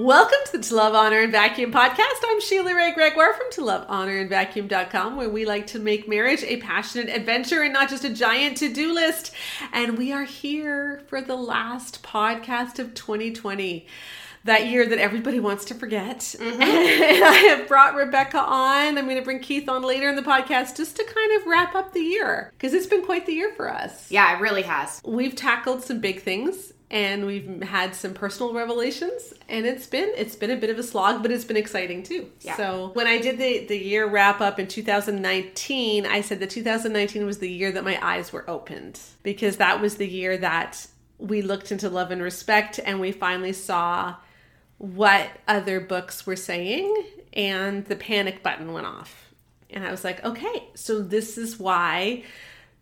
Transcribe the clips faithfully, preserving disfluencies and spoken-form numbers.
Welcome to the To Love, Honor, and Vacuum podcast. I'm Sheila Rae Gregoire from to love honor and vacuum dot com, where we like to make marriage a passionate adventure and not just a giant to-do list. And we are here for the last podcast of twenty twenty, that year that everybody wants to forget. Mm-hmm. And I have brought Rebecca on. I'm going to bring Keith on later in the podcast just to kind of wrap up the year, because it's been quite the year for us. Yeah, it really has. We've tackled some big things. And we've had some personal revelations, and it's been it's been a bit of a slog, but it's been exciting too. Yeah. So when I did the, the year wrap up in two thousand nineteen, I said that two thousand nineteen was the year that my eyes were opened, because that was the year that we looked into Love and Respect, and we finally saw what other books were saying, and the panic button went off. And I was like, okay, so this is why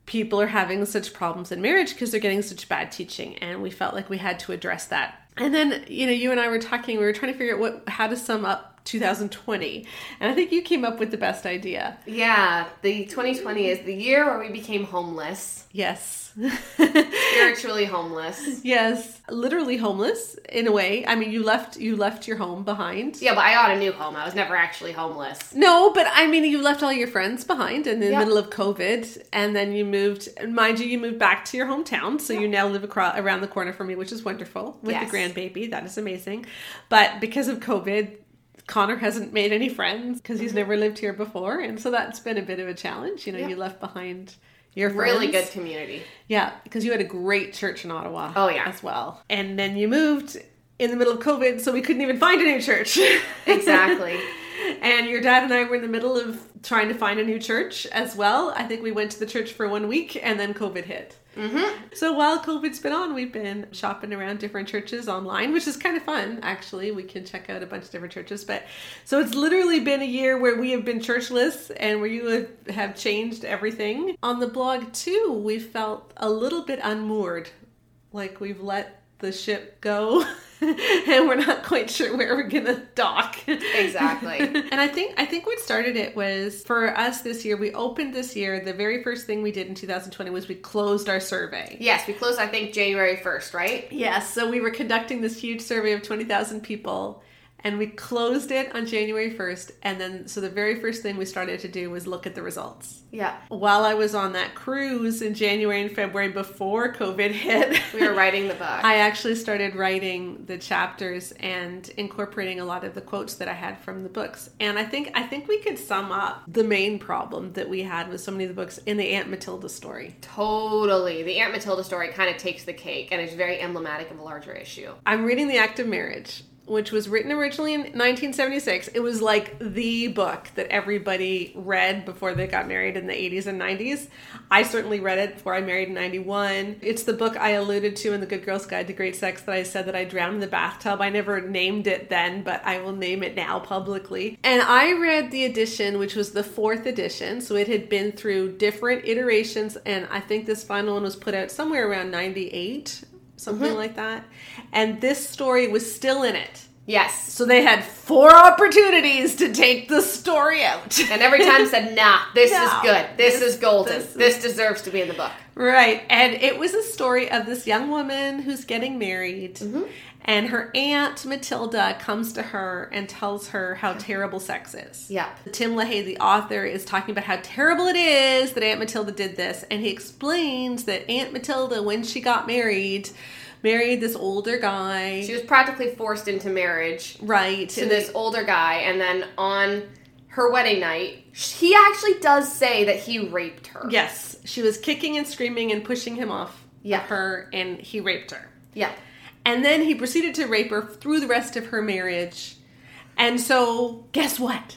people are having such problems in marriage, because they're getting such bad teaching. And we felt like we had to address that. And then, you know, you and I were talking, we were trying to figure out what, how to sum up two thousand twenty. And I think you came up with the best idea. Yeah. The twenty twenty is the year where we became homeless. Yes. Spiritually homeless. Yes. Literally homeless in a way. I mean, you left, you left your home behind. Yeah, but I got a new home. I was never actually homeless. No, but I mean, you left all your friends behind in the yeah. middle of COVID, and then you moved, mind you, you moved back to your hometown. So yeah. you now live across, around the corner from me, which is wonderful, with yes. the grandbaby. That is amazing. But because of COVID, Connor hasn't made any friends, because he's mm-hmm. never lived here before. And so that's been a bit of a challenge. You know, yeah. you left behind your friends. Really good community. Yeah, because you had a great church in Ottawa. Oh, yeah. As well. And then you moved in the middle of COVID, so we couldn't even find a new church. Exactly. And your dad and I were in the middle of trying to find a new church as well. I think we went to the church for one week and then COVID hit. Mm-hmm. So while COVID's been on, we've been shopping around different churches online, which is kind of fun, actually. We can check out a bunch of different churches. But so it's literally been a year where we have been churchless and where you have changed everything. On the blog, too, we felt a little bit unmoored, like we've let the ship go and we're not quite sure where we're gonna dock. Exactly. And I think I think what started it was, for us this year, we opened this year, the very first thing we did in two thousand twenty was we closed our survey. Yes, we closed, I think, January first, right? Yes, so we were conducting this huge survey of twenty thousand people, and we closed it on January first, and then so the very first thing we started to do was look at the results. Yeah. While I was on that cruise in January and February before COVID hit, we were writing the book. I actually started writing the chapters and incorporating a lot of the quotes that I had from the books. And I think I think we could sum up the main problem that we had with so many of the books in the Aunt Matilda story. Totally. The Aunt Matilda story kind of takes the cake, and it's very emblematic of a larger issue. I'm reading The Act of Marriage, which was written originally in nineteen seventy-six. It was like the book that everybody read before they got married in the eighties and nineties. I certainly read it before I married in ninety-one. It's the book I alluded to in The Good Girl's Guide to Great Sex that I said that I drowned in the bathtub. I never named it then, but I will name it now publicly. And I read the edition, which was the fourth edition. So it had been through different iterations. And I think this final one was put out somewhere around ninety-eight. Something mm-hmm. like that. And this story was still in it. Yes. So they had four opportunities to take the story out. And every time said, nah, this no, is good. This, this is golden. This, this deserves to be in the book. Right. And it was a story of this young woman who's getting married. Mm-hmm. And her aunt Matilda comes to her and tells her how terrible sex is. Yeah. Tim LaHaye, the author, is talking about how terrible it is that Aunt Matilda did this. And he explains that Aunt Matilda, when she got married, married this older guy. She was practically forced into marriage. Right. To this older guy. And then on her wedding night, he actually does say that he raped her. Yes. She was kicking and screaming and pushing him off yeah. of her, and he raped her. Yeah. And then he proceeded to rape her through the rest of her marriage. And so, guess what?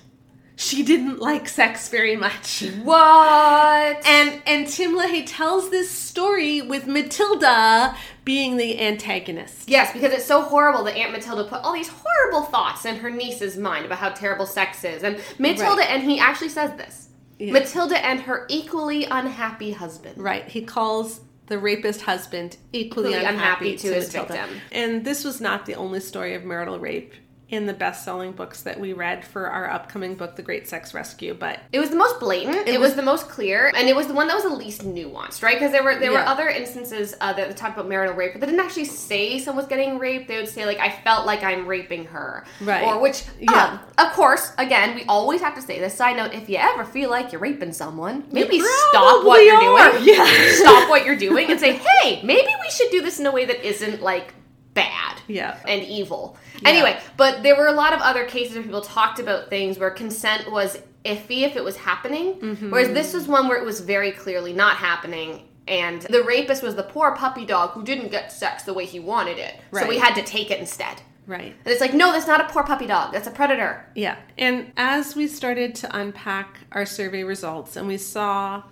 She didn't like sex very much. What? And and Tim LaHaye tells this story with Matilda being the antagonist. Yes, because it's so horrible that Aunt Matilda put all these horrible thoughts in her niece's mind about how terrible sex is. And Matilda, right. and he actually says this. Yeah. Matilda and her equally unhappy husband. Right. He calls the rapist husband equally, equally unhappy, unhappy to, to his Matilda. victim. And this was not the only story of marital rape in the best-selling books that we read for our upcoming book, The Great Sex Rescue, but... It was the most blatant, it, it was, was the most clear, and it was the one that was the least nuanced, right? Because there were there yeah. were other instances uh, that talked about marital rape, but they didn't actually say someone was getting raped. They would say, like, I felt like I'm raping her. Right. Or which, yeah. uh, of course, again, we always have to say this. Side note, if you ever feel like you're raping someone, maybe you stop what you're are. doing. Yeah. Stop what you're doing and say, hey, maybe we should do this in a way that isn't, like, bad yeah. and evil. Yeah. Anyway, but there were a lot of other cases where people talked about things where consent was iffy if it was happening, mm-hmm. whereas this was one where it was very clearly not happening, and the rapist was the poor puppy dog who didn't get sex the way he wanted it, right. so we had to take it instead. Right. And it's like, no, that's not a poor puppy dog. That's a predator. Yeah. And as we started to unpack our survey results and we saw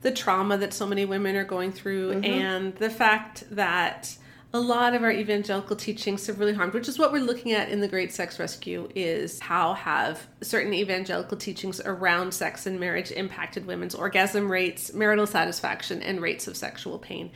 the trauma that so many women are going through mm-hmm. and the fact that a lot of our evangelical teachings severely harmed, which is what we're looking at in The Great Sex Rescue, is how have certain evangelical teachings around sex and marriage impacted women's orgasm rates, marital satisfaction, and rates of sexual pain.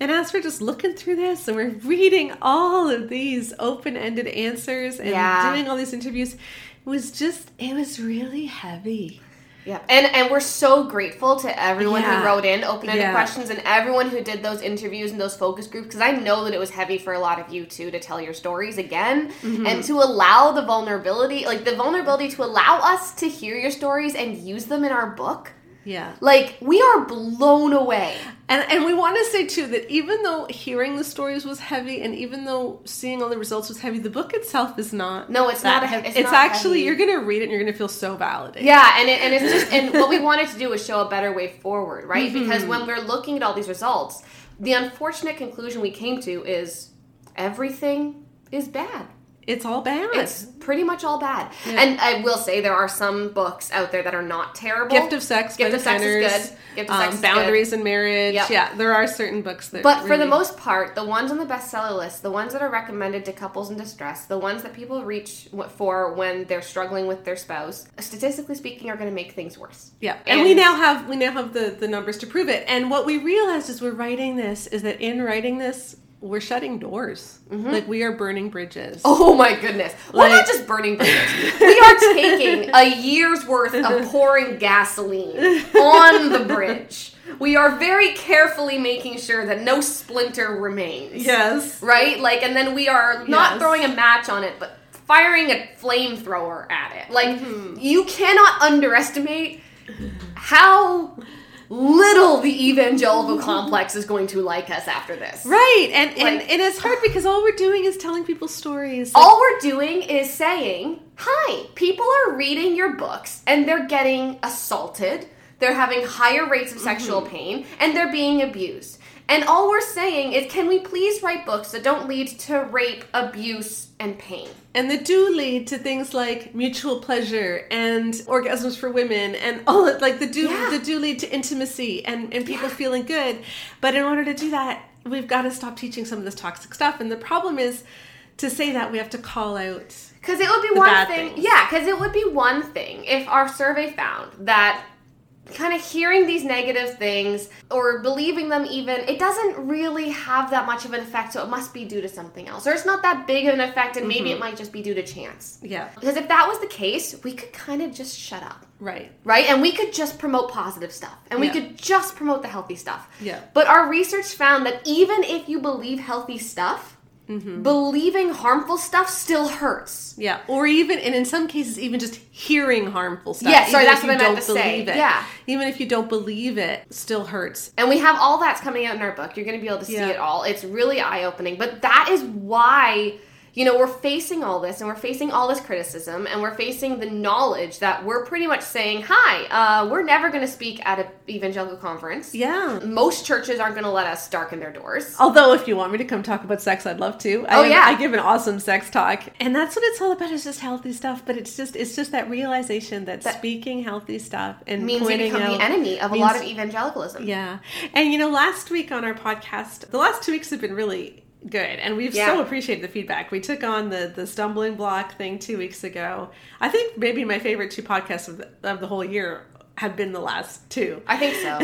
And as we're just looking through this and we're reading all of these open-ended answers and yeah. doing all these interviews, it was just, it was really heavy. Yeah, and and we're so grateful to everyone yeah. who wrote in open-ended yeah. questions and everyone who did those interviews and those focus groups, because I know that it was heavy for a lot of you, too, to tell your stories again mm-hmm. and to allow the vulnerability, like the vulnerability to allow us to hear your stories and use them in our book. Yeah. Like, we are blown away. And and we want to say, too, that even though hearing the stories was heavy and even though seeing all the results was heavy, the book itself is not. No, it's not. Heavy. It's, it's not actually, heavy. You're going to read it and you're going to feel so validated. Yeah, and it, and it's just, and what we wanted to do was show a better way forward, right? Mm-hmm. Because when we're looking at all these results, the unfortunate conclusion we came to is everything is bad. It's all bad. It's pretty much all bad. Yeah. And I will say there are some books out there that are not terrible. Gift of Sex. Gift of Sex is good. Gift of Sex is good. Boundaries in Marriage. Yep. Yeah, there are certain books that But really... for the most part, the ones on the bestseller list, the ones that are recommended to couples in distress, the ones that people reach for when they're struggling with their spouse, statistically speaking, are going to make things worse. Yeah. And, and we now have we now have the, the numbers to prove it. And what we realized as we're writing this is that in writing this, we're shutting doors. Mm-hmm. Like, we are burning bridges. Oh, my goodness. Like, we're not just burning bridges. We are taking a year's worth of pouring gasoline on the bridge. We are very carefully making sure that no splinter remains. Yes. Right? Like, and then we are not yes. throwing a match on it, but firing a flamethrower at it. Like, mm-hmm. you cannot underestimate how little the evangelical complex is going to like us after this. Right. And, like, and and it's hard because all we're doing is telling people stories. Like, all we're doing is saying, hi, people are reading your books and they're getting assaulted. They're having higher rates of sexual mm-hmm. pain and they're being abused. And all we're saying is, can we please write books that don't lead to rape, abuse, and pain? And that do lead to things like mutual pleasure and orgasms for women and all that, like the do yeah. the do lead to intimacy and, and people yeah. feeling good. But in order to do that, we've got to stop teaching some of this toxic stuff. And the problem is, to say that, we have to call out. Because it would be one thing. Things. Yeah, because it would be one thing if our survey found that kind of hearing these negative things or believing them even, it doesn't really have that much of an effect, so it must be due to something else. Or it's not that big of an effect, and maybe mm-hmm. it might just be due to chance. Yeah. Because if that was the case, we could kind of just shut up. Right. Right? And we could just promote positive stuff. And yeah. we could just promote the healthy stuff. Yeah. But our research found that even if you believe healthy stuff, mm-hmm. believing harmful stuff still hurts. Yeah. Or even, and in some cases, even just hearing harmful stuff. Yeah, sorry, that's what I meant to say. It. Yeah. Even if you don't believe it, still hurts. And we have all that's coming out in our book. You're going to be able to yeah. see it all. It's really eye-opening. But that is why, you know, we're facing all this, and we're facing all this criticism, and we're facing the knowledge that we're pretty much saying, hi, uh, we're never going to speak at an evangelical conference. Yeah. Most churches aren't going to let us darken their doors. Although, if you want me to come talk about sex, I'd love to. I, oh, yeah. I give an awesome sex talk. And that's what it's all about, is just healthy stuff. But it's just it's just that realization that, that speaking healthy stuff and means pointing you become out the enemy of means, a lot of evangelicalism. Yeah. And, you know, last week on our podcast, the last two weeks have been really good, and we've yeah. so appreciated the feedback. We took on the the stumbling block thing two weeks ago. I think maybe my favorite two podcasts of the, of the whole year have been the last two. I think so.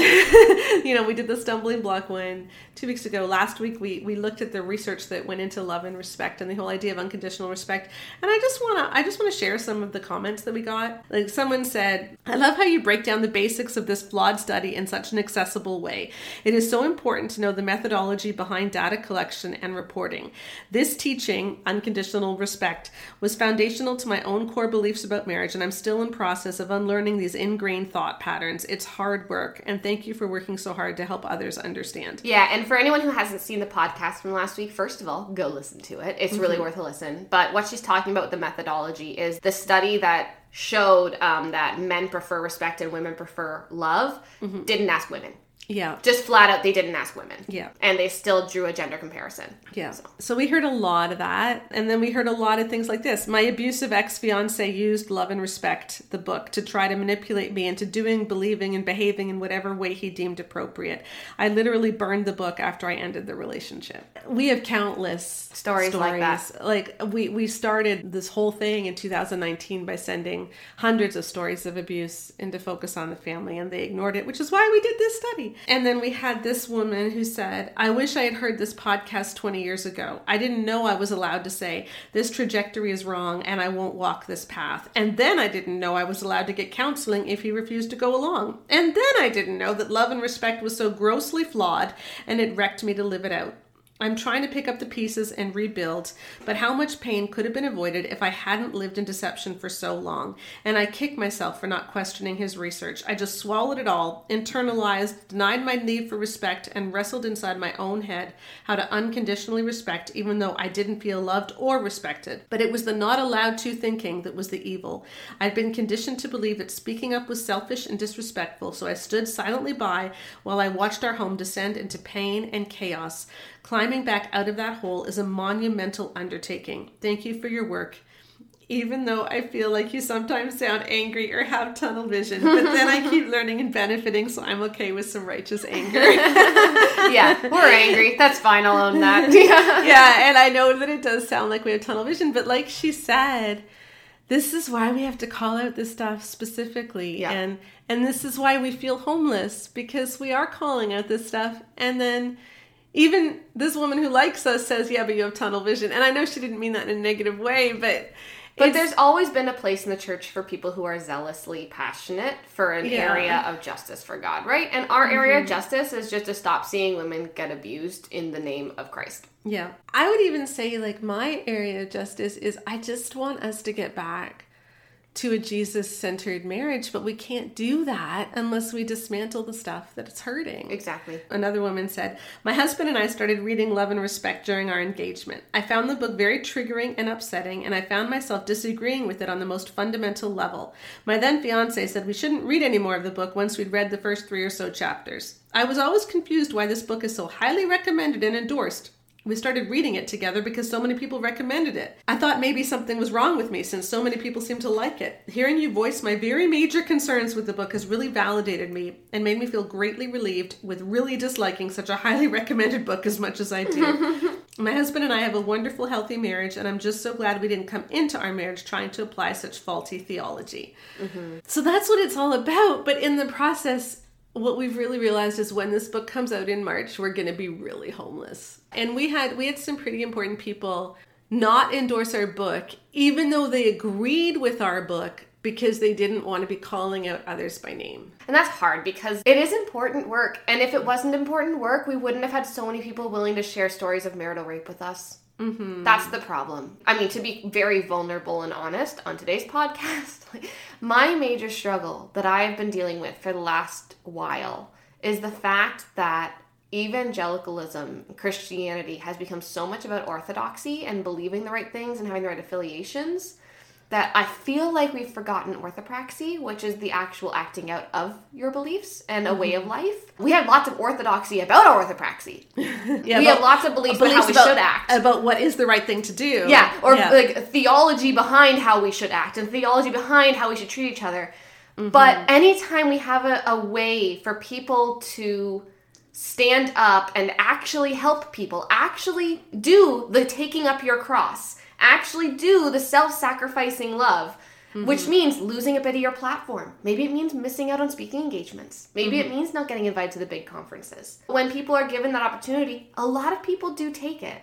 You know, we did the stumbling block one two weeks ago. Last week, we, we looked at the research that went into love and respect and the whole idea of unconditional respect. And I just want to I just want to share some of the comments that we got. Like someone said, I love how you break down the basics of this flawed study in such an accessible way. It is so important to know the methodology behind data collection and reporting. This teaching, unconditional respect, was foundational to my own core beliefs about marriage, and I'm still in process of unlearning these ingrained thoughts. patterns. It's hard work, and thank you for working so hard to help others understand. Yeah, and for anyone who hasn't seen the podcast from last week, first of all, go listen to it. It's mm-hmm. really worth a listen. But what she's talking about, the methodology, is the study that showed um, that men prefer respect and women prefer love mm-hmm. didn't ask women. Yeah. Just flat out, they didn't ask women. Yeah. And they still drew a gender comparison. Yeah. So. so we heard a lot of that. And then we heard a lot of things like this. My abusive ex-fiance used Love and Respect, the book, to try to manipulate me into doing, believing, and behaving in whatever way he deemed appropriate. I literally burned the book after I ended the relationship. We have countless stories, stories. like that. Like, we, we started this whole thing in two thousand nineteen by sending hundreds of stories of abuse into Focus on the Family, and they ignored it, which is why we did this study. And then we had this woman who said, I wish I had heard this podcast twenty years ago. I didn't know I was allowed to say, this trajectory is wrong and I won't walk this path. And then I didn't know I was allowed to get counseling if he refused to go along. And then I didn't know that love and respect was so grossly flawed and it wrecked me to live it out. I'm trying to pick up the pieces and rebuild, but how much pain could have been avoided if I hadn't lived in deception for so long? And I kick myself for not questioning his research. I just swallowed it all, internalized, denied my need for respect, and wrestled inside my own head how to unconditionally respect, even though I didn't feel loved or respected. But it was the not allowed to thinking that was the evil. I'd been conditioned to believe that speaking up was selfish and disrespectful, so I stood silently by while I watched our home descend into pain and chaos. Climbing back out of that hole is a monumental undertaking. Thank you for your work. Even though I feel like you sometimes sound angry or have tunnel vision, but then I keep learning and benefiting, so I'm okay with some righteous anger. Yeah, we're angry. That's fine. I'll own that. Yeah, and I know that it does sound like we have tunnel vision, but like she said, this is why we have to call out this stuff specifically. Yeah. And, and this is why we feel homeless, because we are calling out this stuff, and then... even this woman who likes us says, yeah, but you have tunnel vision. And I know she didn't mean that in a negative way, but... But there's always been a place in the church for people who are zealously passionate for an yeah. area of justice for God, right? And our mm-hmm. area of justice is just to stop seeing women get abused in the name of Christ. Yeah. I would even say, like, my area of justice is I just want us to get back to a Jesus-centered marriage, but we can't do that unless we dismantle the stuff that's hurting. Exactly. Another woman said, my husband and I started reading Love and Respect during our engagement. I found the book very triggering and upsetting, and I found myself disagreeing with it on the most fundamental level. My then fiance said we shouldn't read any more of the book once we'd read the first three or so chapters. I was always confused why this book is so highly recommended and endorsed. We started reading it together because so many people recommended it. I thought maybe something was wrong with me since so many people seem to like it. Hearing you voice my very major concerns with the book has really validated me and made me feel greatly relieved with really disliking such a highly recommended book as much as I do. My husband and I have a wonderful, healthy marriage, and I'm just so glad we didn't come into our marriage trying to apply such faulty theology. Mm-hmm. So that's what it's all about. But in the process, what we've really realized is when this book comes out in March, we're going to be really homeless. And we had we had some pretty important people not endorse our book, even though they agreed with our book, because they didn't want to be calling out others by name. And that's hard because it is important work. And if it wasn't important work, we wouldn't have had so many people willing to share stories of marital rape with us. Mm-hmm. That's the problem. I mean, to be very vulnerable and honest on today's podcast, like, my major struggle that I've been dealing with for the last while is the fact that evangelicalism, Christianity, has become so much about orthodoxy and believing the right things and having the right affiliations that I feel like we've forgotten orthopraxy, which is the actual acting out of your beliefs and a way of life. We have lots of orthodoxy about orthopraxy. yeah, we have lots of beliefs, beliefs about how we about, should act. About what is the right thing to do. Yeah, or yeah. like theology behind how we should act and theology behind how we should treat each other. Mm-hmm. But anytime we have a, a way for people to stand up and actually help people, actually do the taking up your cross, actually do the self-sacrificing love, Mm-hmm. Which means losing a bit of your platform. Maybe it means missing out on speaking engagements. Maybe mm-hmm. it means not getting invited to the big conferences. When people are given that opportunity, a lot of people do take it,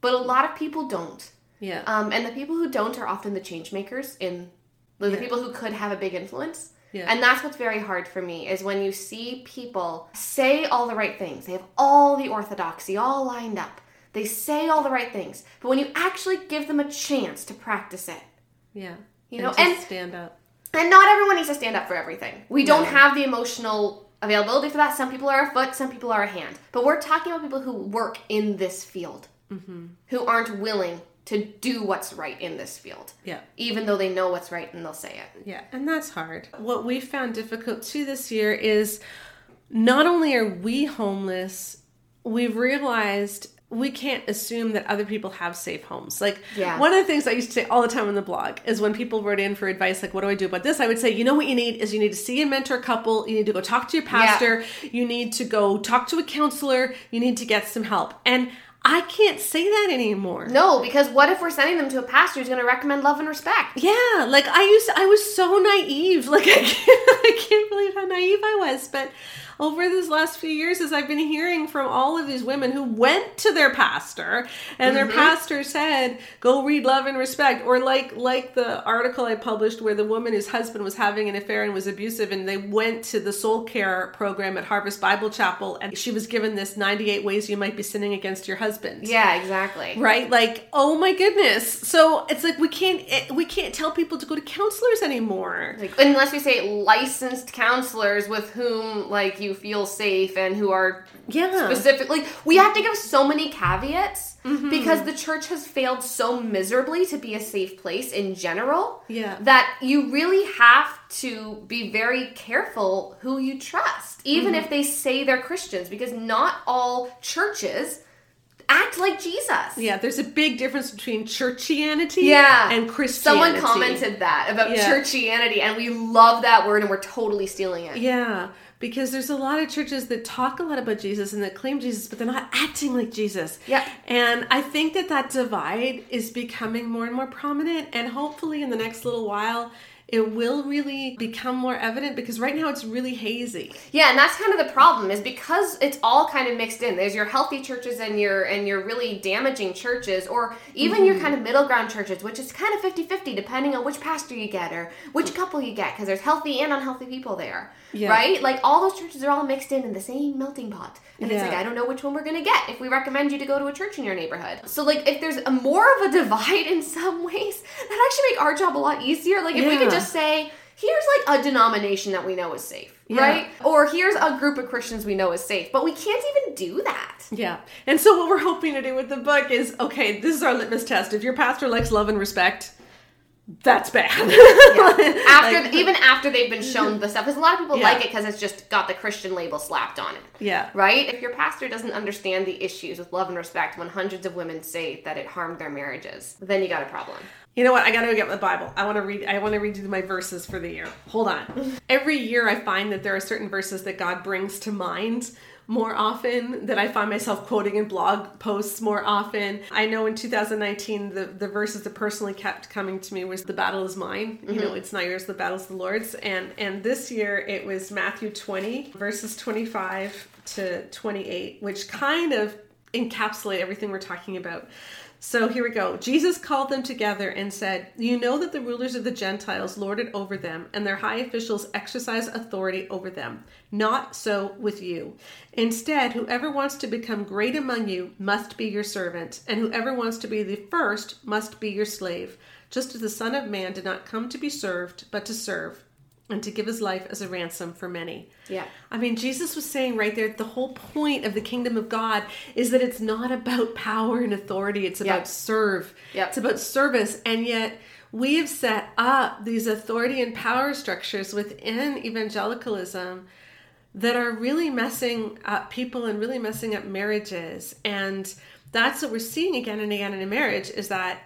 but a lot of people don't. Yeah. Um, and the people who don't are often the change makers, in the yeah. people who could have a big influence. Yeah. And that's what's very hard for me, is when you see people say all the right things. They have all the orthodoxy all lined up. They say all the right things. But when you actually give them a chance to practice it. Yeah. You know, and, and stand up. And not everyone needs to stand up for everything. We don't no. have the emotional availability for that. Some people are a foot, some people are a hand. But we're talking about people who work in this field, mm-hmm. who aren't willing to do what's right in this field. Yeah. Even though they know what's right and they'll say it. Yeah. And that's hard. What we found difficult too this year is not only are we homeless, we've realized we can't assume that other people have safe homes. Like, yeah. one of the things I used to say all the time on the blog is when people wrote in for advice, like, what do I do about this? I would say, you know what you need is you need to see a mentor couple. You need to go talk to your pastor. Yeah. You need to go talk to a counselor. You need to get some help. And I can't say that anymore. No, because what if we're sending them to a pastor who's going to recommend Love and Respect? Yeah, like I used to, I was so naive. Like I can't, I can't believe how naive I was. But over these last few years, as I've been hearing from all of these women who went to their pastor and mm-hmm. their pastor said, go read Love and Respect, or like like the article I published where the woman whose husband was having an affair and was abusive, and they went to the soul care program at Harvest Bible Chapel, and she was given this ninety-eight ways you might be sinning against your husband. Yeah, exactly. Right? Like, oh my goodness. So it's like we can't it, we can't tell people to go to counselors anymore. Like, unless we say licensed counselors with whom, like, you you feel safe and who are yeah. specifically. We have to give so many caveats mm-hmm. because the church has failed so miserably to be a safe place in general yeah. that you really have to be very careful who you trust, even mm-hmm. if they say they're Christians, because not all churches act like Jesus. Yeah, there's a big difference between churchianity yeah. and Christianity. Someone commented that about yeah. churchianity, and we love that word and we're totally stealing it. Yeah. Because there's a lot of churches that talk a lot about Jesus and that claim Jesus, but they're not acting like Jesus. Yeah. And I think that that divide is becoming more and more prominent. And hopefully in the next little while, it will really become more evident, because right now it's really hazy. Yeah. And that's kind of the problem, is because it's all kind of mixed in. There's your healthy churches and your and your really damaging churches, or even mm-hmm. your kind of middle ground churches, which is kind of fifty-fifty depending on which pastor you get or which couple you get, because there's healthy and unhealthy people there. Yeah. Right? Like, all those churches are all mixed in in the same melting pot. And yeah. it's like, I don't know which one we're going to get if we recommend you to go to a church in your neighborhood. So, like, if there's a more of a divide in some ways, that actually make our job a lot easier. Like, if yeah. we could just say, here's, like, a denomination that we know is safe. Yeah. Right? Or here's a group of Christians we know is safe. But we can't even do that. Yeah. And so what we're hoping to do with the book is, okay, this is our litmus test. If your pastor likes Love and Respect, that's bad. yeah. After like, even after they've been shown the stuff, because a lot of people yeah. like it because it's just got the Christian label slapped on it. Yeah. Right? If your pastor doesn't understand the issues with Love and Respect when hundreds of women say that it harmed their marriages, then you got a problem. You know what? I got to go get my Bible. I want to read I want to read you my verses for the year. Hold on. Every year I find that there are certain verses that God brings to mind more often, that I find myself quoting in blog posts more often. I know in two thousand nineteen, the, the verses that personally kept coming to me was, the battle is mine. Mm-hmm. You know, it's not yours, the battle's the Lord's. And and this year it was Matthew twenty, verses twenty-five to twenty-eight, which kind of encapsulate everything we're talking about. So here we go. Jesus called them together and said, you know that the rulers of the Gentiles lord it over them, and their high officials exercise authority over them. Not so with you. Instead, whoever wants to become great among you must be your servant, and whoever wants to be the first must be your slave, just as the Son of Man did not come to be served, but to serve, and to give his life as a ransom for many. Yeah. I mean, Jesus was saying right there, the whole point of the kingdom of God is that it's not about power and authority. It's about yep. serve. Yep. It's about service. And yet we have set up these authority and power structures within evangelicalism that are really messing up people and really messing up marriages. And that's what we're seeing again and again in a marriage, is that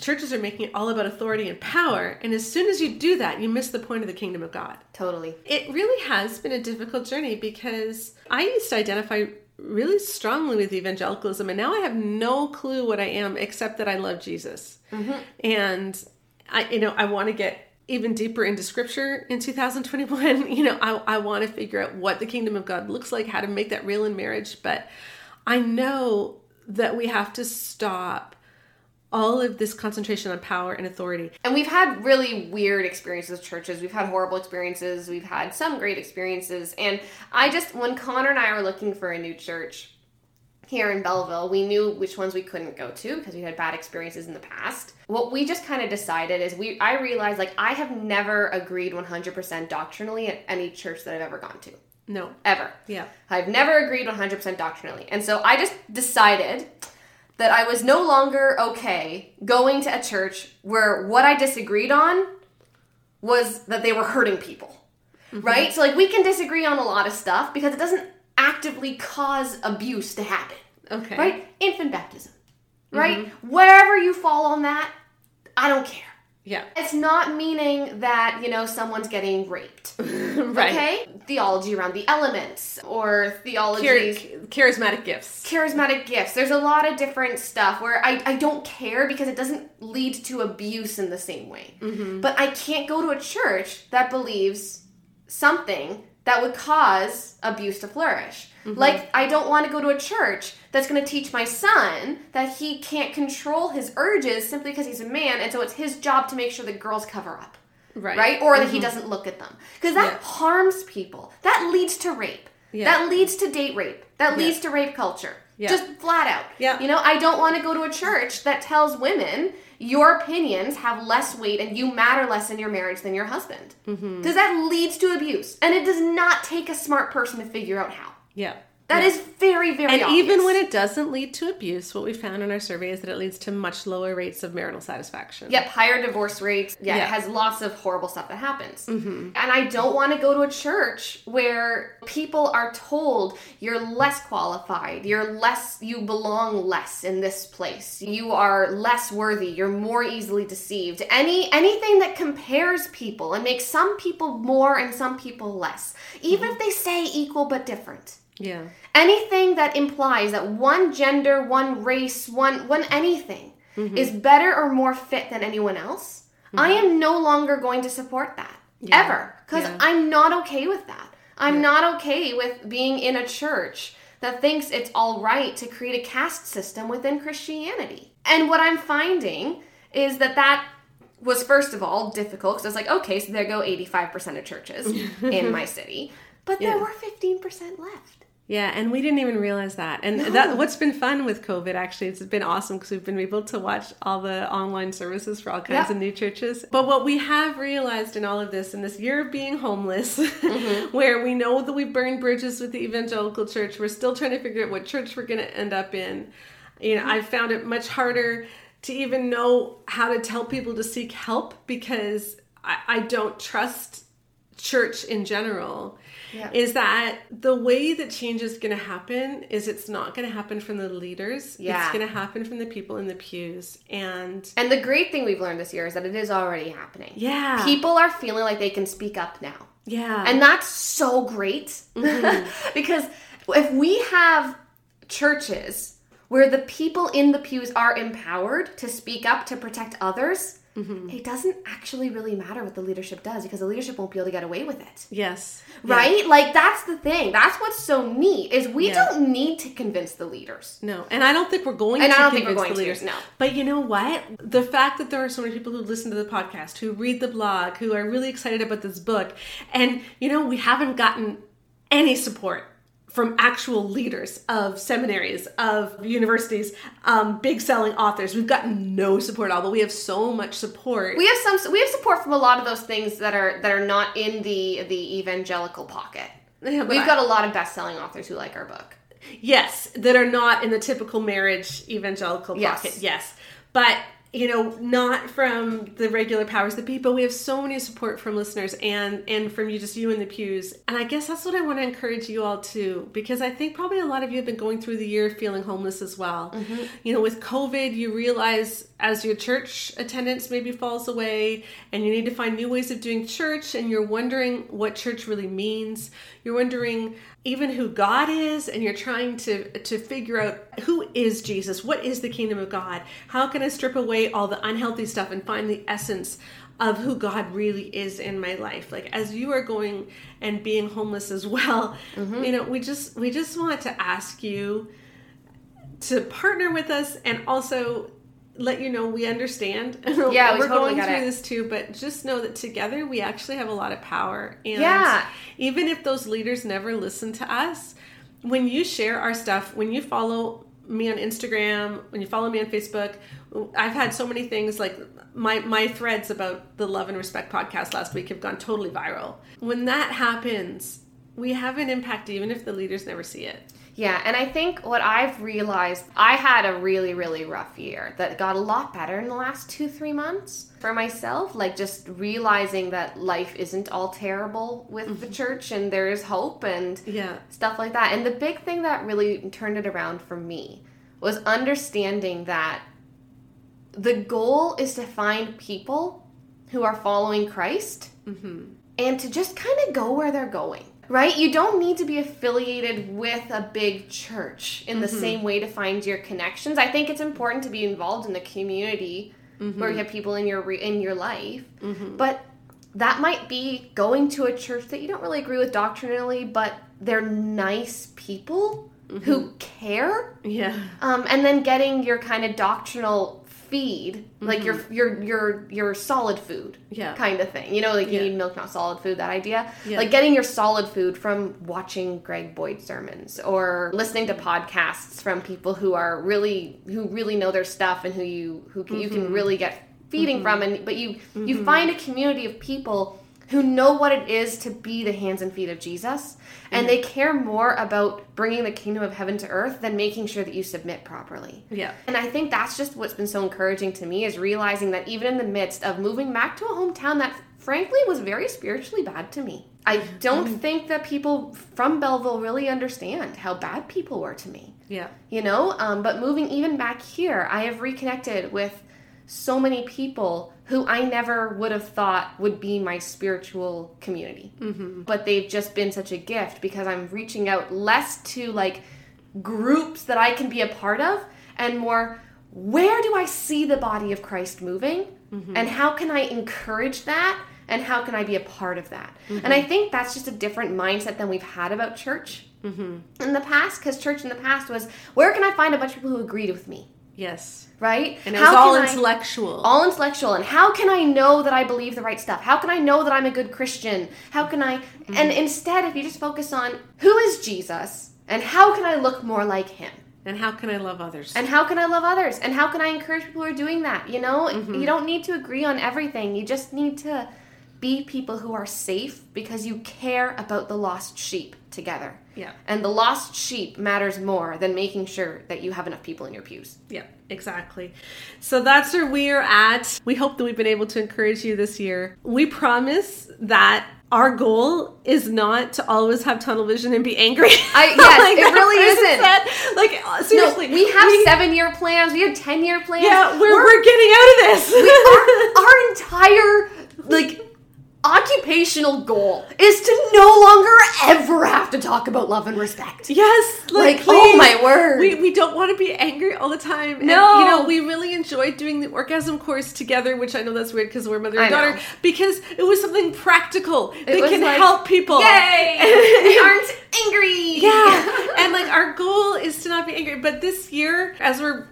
churches are making it all about authority and power. And as soon as you do that, you miss the point of the kingdom of God. Totally. It really has been a difficult journey, because I used to identify really strongly with evangelicalism. And now I have no clue what I am, except that I love Jesus. Mm-hmm. And I, you know, I want to get even deeper into scripture in two thousand twenty-one. You know, I, I want to figure out what the kingdom of God looks like, how to make that real in marriage. But I know that we have to stop all of this concentration on power and authority. And we've had really weird experiences with churches. We've had horrible experiences. We've had some great experiences. And I just, when Connor and I were looking for a new church here in Belleville, we knew which ones we couldn't go to because we had bad experiences in the past. What we just kind of decided is we, I realized, like, I have never agreed one hundred percent doctrinally at any church that I've ever gone to. No. Ever. Yeah. I've never agreed one hundred percent doctrinally. And so I just decided that I was no longer okay going to a church where what I disagreed on was that they were hurting people, mm-hmm. right? So, like, we can disagree on a lot of stuff because it doesn't actively cause abuse to happen, okay? Right? Infant baptism, right? Mm-hmm. Wherever you fall on that, I don't care. Yeah. It's not meaning that, you know, someone's getting raped. Right. Okay? Theology around the elements or theologies. Char- charismatic gifts. Charismatic gifts. There's a lot of different stuff where I, I don't care because it doesn't lead to abuse in the same way. Mm-hmm. But I can't go to a church that believes something that would cause abuse to flourish. Mm-hmm. Like, I don't want to go to a church that's going to teach my son that he can't control his urges simply because he's a man, and so it's his job to make sure the girls cover up, right? right? Or mm-hmm. that he doesn't look at them. Because that yeah. harms people. That leads to rape. Yeah. That leads to date rape. That leads yeah. to rape culture. Yeah. Just flat out. Yeah. You know, I don't want to go to a church that tells women your opinions have less weight and you matter less in your marriage than your husband. Because mm-hmm. that leads to abuse. And it does not take a smart person to figure out how. Yeah. That yeah. is very, very and obvious. Even when it doesn't lead to abuse, what we found in our survey is that it leads to much lower rates of marital satisfaction. Yep, higher divorce rates. Yeah, yeah. It has lots of horrible stuff that happens. Mm-hmm. And I don't want to go to a church where people are told you're less qualified, you're less, you belong less in this place, you are less worthy, you're more easily deceived. Any anything that compares people and makes some people more and some people less, even mm-hmm. if they say equal but different. Yeah. Anything that implies that one gender, one race, one one anything mm-hmm. is better or more fit than anyone else, mm-hmm. I am no longer going to support that. Yeah. Ever. Because yeah. I'm not okay with that. I'm yeah. not okay with being in a church that thinks it's all right to create a caste system within Christianity. And what I'm finding is that that was, first of all, difficult because I was like, okay, so there go eighty-five percent of churches in my city. But yeah. there were fifteen percent left. Yeah, and we didn't even realize that. And no. that what's been fun with COVID, actually, it's been awesome because we've been able to watch all the online services for all kinds yep. of new churches. But what we have realized in all of this, in this year of being homeless, mm-hmm. where we know that we burned bridges with the evangelical church, we're still trying to figure out what church we're going to end up in. You know, mm-hmm. I found it much harder to even know how to tell people to seek help because I, I don't trust church in general. Yeah. Is that the way that change is going to happen is it's not going to happen from the leaders. Yeah. It's going to happen from the people in the pews. And and the great thing we've learned this year is that it is already happening. Yeah. People are feeling like they can speak up now. Yeah. And that's so great. Mm-hmm. Because if we have churches where the people in the pews are empowered to speak up, to protect others, mm-hmm. it doesn't actually really matter what the leadership does because the leadership won't be able to get away with it. Yes. Right? Yeah. Like, that's the thing. That's what's so neat is we yeah. don't need to convince the leaders. No. And I don't think we're going and to I don't convince think we're going the leaders. To, no. But you know what? The fact that there are so many people who listen to the podcast, who read the blog, who are really excited about this book, and, you know, we haven't gotten any support from actual leaders of seminaries, of universities, um, big selling authors. We've gotten no support at all, but we have so much support. We have some. We have support from a lot of those things that are that are not in the the evangelical pocket. Yeah, We've I, got a lot of best selling authors who like our book. Yes, that are not in the typical marriage evangelical yes. pocket. Yes, but you know, not from the regular powers that be, but we have so many support from listeners and, and from you, just you in the pews. And I guess that's what I want to encourage you all to, because I think probably a lot of you have been going through the year feeling homeless as well. Mm-hmm. You know, with COVID, you realize as your church attendance maybe falls away and you need to find new ways of doing church and you're wondering what church really means. You're wondering even who God is, and you're trying to, to figure out who is Jesus? What is the kingdom of God? How can I strip away all the unhealthy stuff and find the essence of who God really is in my life. Like, as you are going and being homeless as well, mm-hmm. you know, we just we just want to ask you to partner with us and also let you know we understand. Yeah, we we're totally going through it. This too, but just know that together we actually have a lot of power. And yeah. even if those leaders never listen to us, when you share our stuff, when you follow me on Instagram, when you follow me on Facebook, I've had so many things like my, my threads about the Love and Respect podcast last week have gone totally viral. When that happens, we have an impact even if the leaders never see it. Yeah, and I think what I've realized, I had a really, really rough year that got a lot better in the last two, three months for myself. Like, just realizing that life isn't all terrible with mm-hmm. the church, and there is hope and yeah. stuff like that. And the big thing that really turned it around for me was understanding that the goal is to find people who are following Christ mm-hmm. and to just kind of go where they're going. Right? You don't need to be affiliated with a big church in the mm-hmm. same way to find your connections. I think it's important to be involved in the community mm-hmm. where you have people in your re- in your life. Mm-hmm. But that might be going to a church that you don't really agree with doctrinally, but they're nice people mm-hmm. who care. Yeah. Um, and then getting your kind of doctrinal feed, mm-hmm. like your your your your solid food yeah. kind of thing. You know, like you yeah. need milk, not solid food, that idea. Yeah. Like getting your solid food from watching Greg Boyd sermons or listening to podcasts from people who are really who really know their stuff and who you who can, mm-hmm. you can really get feeding mm-hmm. from. And but you mm-hmm. you find a community of people who know what it is to be the hands and feet of Jesus, and mm-hmm. they care more about bringing the kingdom of heaven to earth than making sure that you submit properly. Yeah. And I think that's just what's been so encouraging to me, is realizing that even in the midst of moving back to a hometown that frankly was very spiritually bad to me, I don't mm-hmm. think that people from Belleville really understand how bad people were to me. Yeah. You know, um, but moving even back here, I have reconnected with so many people who I never would have thought would be my spiritual community. Mm-hmm. But they've just been such a gift, because I'm reaching out less to like groups that I can be a part of and more, where do I see the body of Christ moving? Mm-hmm. And how can I encourage that? And how can I be a part of that? Mm-hmm. And I think that's just a different mindset than we've had about church mm-hmm. in the past, because church in the past was, where can I find a bunch of people who agreed with me? Yes. Right? And it was all intellectual. All intellectual. And how can I know that I believe the right stuff? How can I know that I'm a good Christian? How can I... Mm-hmm. And instead, if you just focus on who is Jesus and how can I look more like him? And how can I love others? And how can I love others? And how can I encourage people who are doing that? You know, mm-hmm. you don't need to agree on everything. You just need to be people who are safe because you care about the lost sheep together. Yeah. And the lost sheep matters more than making sure that you have enough people in your pews. Yeah, exactly. So that's where we are at. We hope that we've been able to encourage you this year. We promise that our goal is not to always have tunnel vision and be angry. I, yes, like it really isn't. Said. Like, seriously. No, we have we, seven-year plans. We have ten-year plans. Yeah, we're, we're, we're getting out of this. We, our, our entire, like... occupational goal is to no longer ever have to talk about love and respect. Yes. Like, like oh my word. We we don't want to be angry all the time. No. And, you know, we really enjoyed doing the orgasm course together, which I know that's weird because we're mother and I daughter, know. Because it was something practical it that can like, help people. Yay! They aren't angry. Yeah. And like our goal is to not be angry. But this year, as we're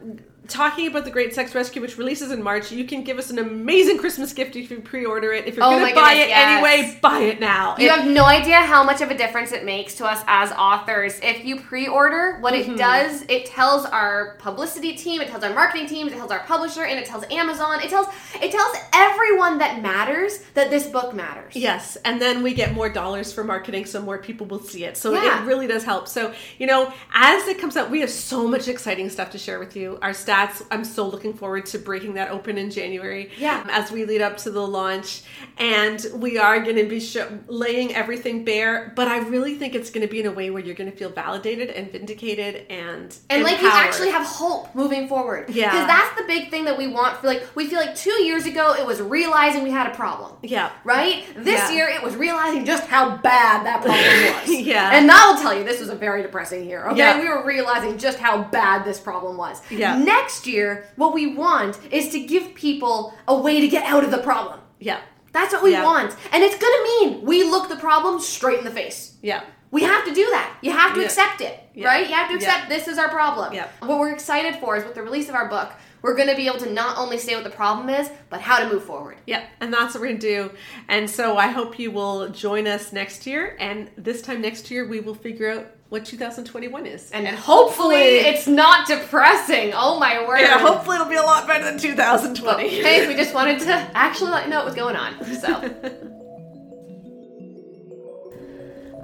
talking about The Great Sex Rescue, which releases in March, you can give us an amazing Christmas gift if you pre-order it. If you're oh going to buy goodness, it yes. anyway, buy it now. You it, have no idea how much of a difference it makes to us as authors. If you pre-order, what mm-hmm. it does, it tells our publicity team, it tells our marketing team, it tells our publisher, and it tells Amazon. It tells it tells everyone that matters that this book matters. Yes, and then we get more dollars for marketing, so more people will see it. So yeah. it really does help. So, you know, as it comes out, we have so much exciting stuff to share with you. Our staff That's, I'm so looking forward to breaking that open in January yeah. as we lead up to the launch. And we are going to be sh- laying everything bare, but I really think it's going to be in a way where you're going to feel validated and vindicated and And empowered. Like you actually have hope moving forward. Yeah. Because that's the big thing that we want. For like we feel like two years ago it was realizing we had a problem. Yeah. Right? This yeah. year it was realizing just how bad that problem was. Yeah. And I will tell you, this was a very depressing year. Okay? Yeah. We were realizing just how bad this problem was. Yeah. Next Next year, what we want is to give people a way to get out of the problem. Yeah. That's what we yeah. want. And it's going to mean we look the problem straight in the face. Yeah. We have to do that. You have to yeah. accept it, yeah. right? You have to accept yeah. this is our problem. Yeah. What we're excited for is with the release of our book, we're going to be able to not only say what the problem is, but how to move forward. Yeah, and that's what we're going to do. And so I hope you will join us next year. And this time next year, we will figure out what two thousand twenty-one is. And, and hopefully, hopefully it's not depressing. Oh, my word. Yeah, hopefully it'll be a lot better than two thousand twenty. Well, hey, we just wanted to actually let you know what was going on. So...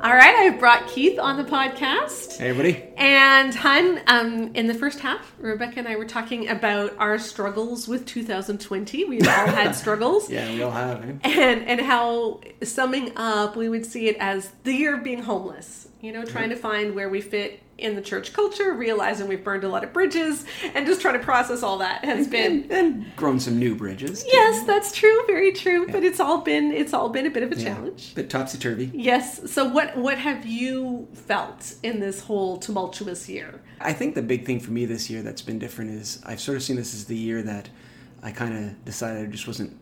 All right, I've brought Keith on the podcast. Hey, everybody. And hun, um, in the first half, Rebecca and I were talking about our struggles with two thousand twenty. We've all had struggles. Yeah, we all have. Eh? And and how, summing up, we would see it as the year of being homeless. You know, trying mm-hmm. to find where we fit in the church culture, realizing we've burned a lot of bridges, and just trying to process all that has been... And, and grown some new bridges. Too. Yes, that's true. Very true. Yeah. But it's all been it's all been a bit of a yeah. challenge. A bit topsy-turvy. Yes. So what, what have you felt in this whole tumultuous year? I think the big thing for me this year that's been different is I've sort of seen this as the year that I kind of decided I just wasn't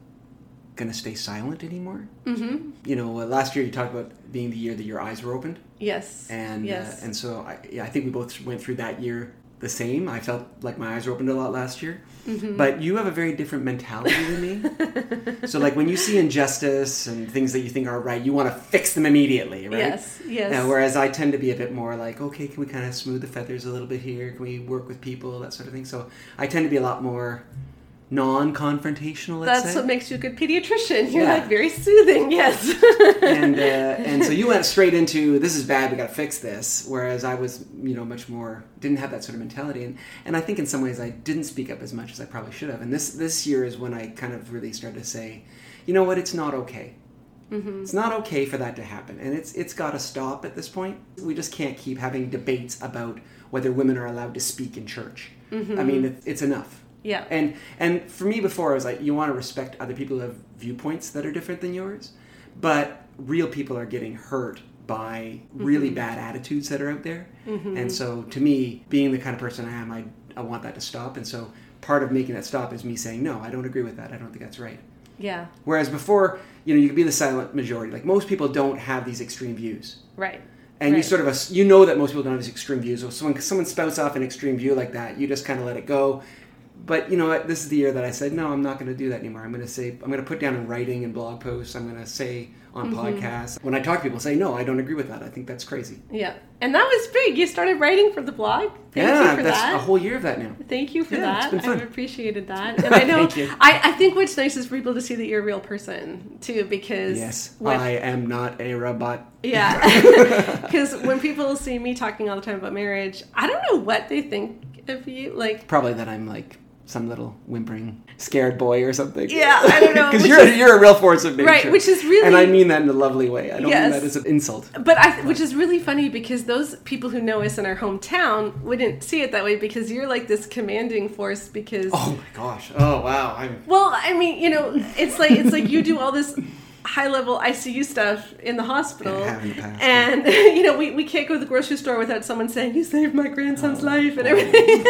going to stay silent anymore. Mm-hmm. You know, uh, last year you talked about being the year that your eyes were opened. Yes. And yes. Uh, and so I, yeah, I think we both went through that year the same. I felt like my eyes were opened a lot last year. Mm-hmm. But you have a very different mentality than me. So like when you see injustice and things that you think are right, you want to fix them immediately, right? Yes, yes. Now, whereas I tend to be a bit more like, okay, can we kind of smooth the feathers a little bit here? Can we work with people? That sort of thing. So I tend to be a lot more... non-confrontational, let's That's say. What makes you a good pediatrician. You're yeah. like very soothing, yes. and uh, and so you went straight into, this is bad, we got to fix this. Whereas I was, you know, much more, didn't have that sort of mentality. And, and I think in some ways I didn't speak up as much as I probably should have. And this, this year is when I kind of really started to say, you know what, it's not okay. Mm-hmm. It's not okay for that to happen. And it's it's got to stop at this point. We just can't keep having debates about whether women are allowed to speak in church. Mm-hmm. I mean, it, it's enough. Yeah. And and for me before, I was like, you want to respect other people who have viewpoints that are different than yours, but real people are getting hurt by really mm-hmm. bad attitudes that are out there. Mm-hmm. And so to me, being the kind of person I am, I, I want that to stop. And so part of making that stop is me saying, no, I don't agree with that. I don't think that's right. Yeah. Whereas before, you know, you could be the silent majority. Like most people don't have these extreme views. Right. And right. you sort of, you know that most people don't have these extreme views. So when someone spouts off an extreme view like that, you just kind of let it go. But you know what? This is the year that I said, no, I'm not going to do that anymore. I'm going to say, I'm going to put down in writing and blog posts. I'm going to say on mm-hmm. podcasts. When I talk to people, say, no, I don't agree with that. I think that's crazy. Yeah. And that was big. You started writing for the blog. Thank yeah, you for that's that. A whole year of that now. Thank you for yeah, that. It's been fun. I've appreciated that. And I know, Thank you. I, I think what's nice is for people to see that you're a real person too, because yes, when, I am not a robot. Yeah. Because when people see me talking all the time about marriage, I don't know what they think of you. Like probably that I'm like some little whimpering, scared boy or something. Yeah, I don't know. Because you're is, you're a real force of nature. Right, which is really... And I mean that in a lovely way. I don't yes. mean that as an insult. But I, Which is really funny because those people who know us in our hometown wouldn't see it that way because you're like this commanding force because... Oh my gosh. Oh, wow. I'm... Well, I mean, you know, it's like it's like you do all this... high-level I C U stuff in the hospital, and, and you know we, we can't go to the grocery store without someone saying, you saved my grandson's oh, life and everything.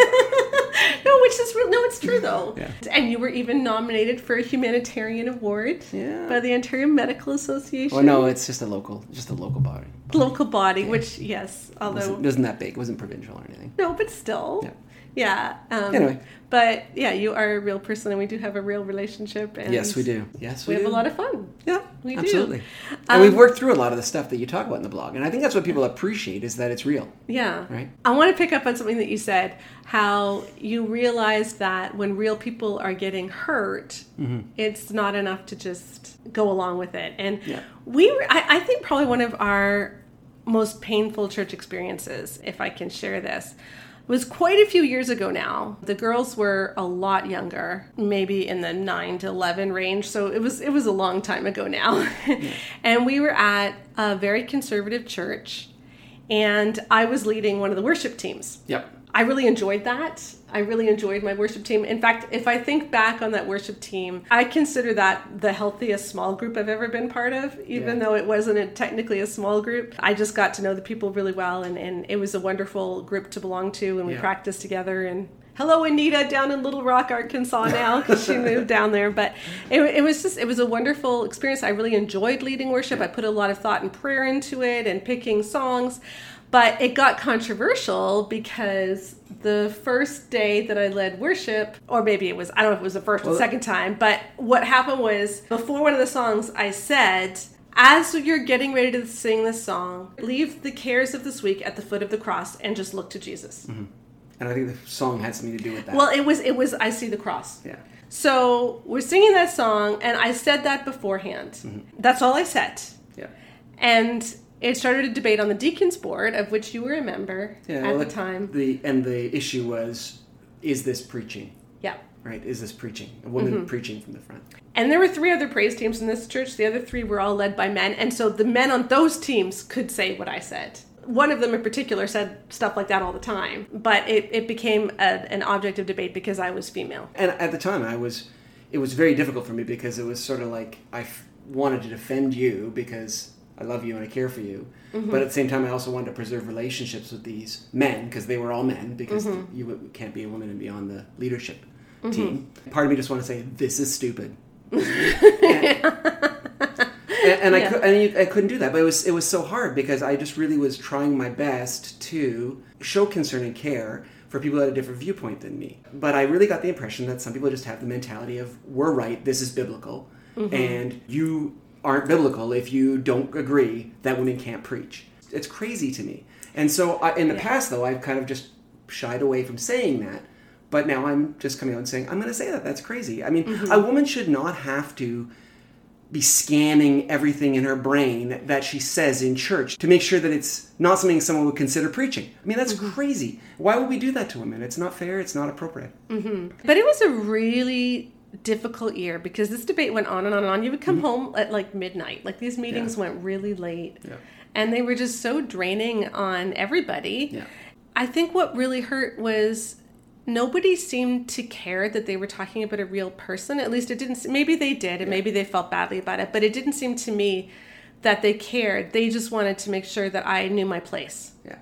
No, which is real. No, it's true though. Yeah. And you were even nominated for a humanitarian award yeah. by the Ontario Medical Association. Well, no, it's just a local, just a local body. Local body, yeah. which yes, although it wasn't, it wasn't that big, it wasn't provincial or anything. No, but still. Yeah. Yeah. Um, anyway. But yeah, you are a real person and we do have a real relationship. And yes, we do. Yes, we, we do. We have a lot of fun. Yeah, we do. Absolutely. Um, and we've worked through a lot of the stuff that you talk about in the blog. And I think that's what people appreciate is that it's real. Yeah. Right? I want to pick up on something that you said, how you realized that when real people are getting hurt, mm-hmm. it's not enough to just go along with it. And yeah. we were, I, I think probably one of our most painful church experiences, if I can share this, it was quite a few years ago now. The girls were a lot younger, maybe in the nine to eleven range. So it was it was a long time ago now. Yeah. And we were at a very conservative church. And I was leading one of the worship teams. Yep. I really enjoyed that. I really enjoyed my worship team. In fact, if I think back on that worship team, I consider that the healthiest small group I've ever been part of, even yeah. though it wasn't a, technically a small group. I just got to know the people really well, and, and it was a wonderful group to belong to, and we yeah. practiced together and hello, Anita, down in Little Rock, Arkansas now, because she moved down there. But it, it was just, it was a wonderful experience. I really enjoyed leading worship. I put a lot of thought and prayer into it and picking songs. But it got controversial because the first day that I led worship, or maybe it was, I don't know if it was the first or the second time, but what happened was before one of the songs, I said, as you're getting ready to sing this song, leave the cares of this week at the foot of the cross and just look to Jesus. Mm-hmm. And I think the song had something to do with that. Well, it was, it was, I see the cross. Yeah. So we're singing that song, and I said that beforehand. Mm-hmm. That's all I said. Yeah. And it started a debate on the deacons board, of which you were a member yeah, at well, the time. The and the issue was, is this preaching? Yeah. Right? Is this preaching? A woman mm-hmm. preaching from the front. And there were three other praise teams in this church. The other three were all led by men. And so the men on those teams could say what I said. One of them in particular said stuff like that all the time. But it, it became a, an object of debate because I was female. And at the time, I was, it was very difficult for me because it was sort of like I f- wanted to defend you because I love you and I care for you. Mm-hmm. But at the same time, I also wanted to preserve relationships with these men, because they were all men, because mm-hmm. you can't be a woman and be on the leadership mm-hmm. team. Part of me just wanted to say, this is stupid. and and, and yeah. I, could, and you, I couldn't do that. But it was, it was so hard because I just really was trying my best to show concern and care for people that had a different viewpoint than me. But I really got the impression that some people just have the mentality of, we're right, this is biblical, mm-hmm. and you aren't biblical if you don't agree that women can't preach. It's crazy to me. And so I, in the yeah. past, though, I've kind of just shied away from saying that. But now I'm just coming out and saying, I'm going to say that. That's crazy. I mean, mm-hmm. a woman should not have to be scanning everything in her brain that she says in church to make sure that it's not something someone would consider preaching. I mean, that's mm-hmm. crazy. Why would we do that to women? It's not fair. It's not appropriate. Mm-hmm. But it was a really difficult year because this debate went on and on and on. You would come mm-hmm. home at like midnight. Like these meetings yeah. went really late yeah. and they were just so draining on everybody. Yeah. I think what really hurt was nobody seemed to care that they were talking about a real person. At least it didn't. Maybe they did and yeah. maybe they felt badly about it, but it didn't seem to me that they cared. They just wanted to make sure that I knew my place. Yeah.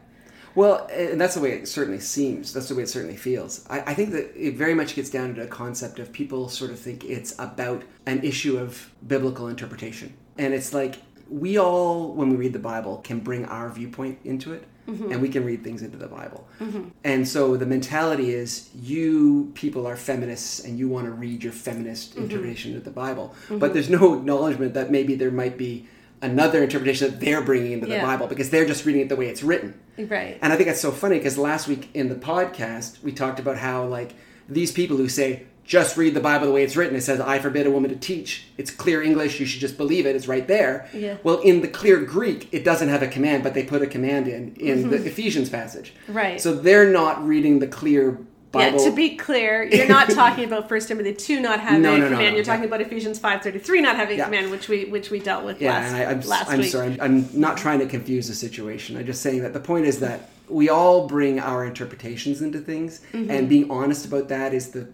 Well, and that's the way it certainly seems. That's the way it certainly feels. I, I think that it very much gets down to the concept of people sort of think it's about an issue of biblical interpretation. And it's like we all, when we read the Bible, can bring our viewpoint into it. Mm-hmm. And we can read things into the Bible. Mm-hmm. And so the mentality is you people are feminists and you want to read your feminist mm-hmm. interpretation of the Bible. Mm-hmm. But there's no acknowledgement that maybe there might be another interpretation that they're bringing into the yeah. Bible because they're just reading it the way it's written. Right. And I think that's so funny because last week in the podcast, we talked about how like these people who say, just read the Bible the way it's written. It says, I forbid a woman to teach. It's clear English. You should just believe it. It's right there. Yeah. Well, in the clear Greek, it doesn't have a command, but they put a command in, in mm-hmm. the Ephesians passage. Right. So they're not reading the clear Bible. Yeah, to be clear, you're not talking about First Timothy two not having no, a no, command. No, no, you're no. talking about Ephesians five thirty-three not having yeah. a command, which we which we dealt with yeah, last, and I, I'm, last I'm week. I'm sorry. I'm not trying to confuse the situation. I'm just saying that the point is that we all bring our interpretations into things, mm-hmm. and being honest about that is the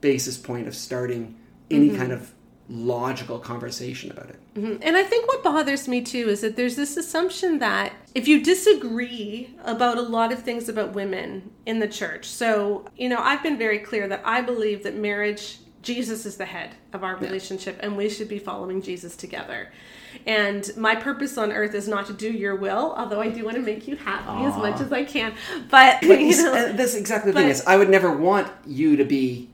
basis point of starting any mm-hmm. kind of logical conversation about it. Mm-hmm. And I think what bothers me too is that there's this assumption that if you disagree about a lot of things about women in the church, so, you know, I've been very clear that I believe that marriage, Jesus is the head of our relationship yeah. and we should be following Jesus together. And my purpose on earth is not to do your will, although I do want to make you happy Aww. As much as I can. But, but you know, that's exactly the but, thing is I would never want you to be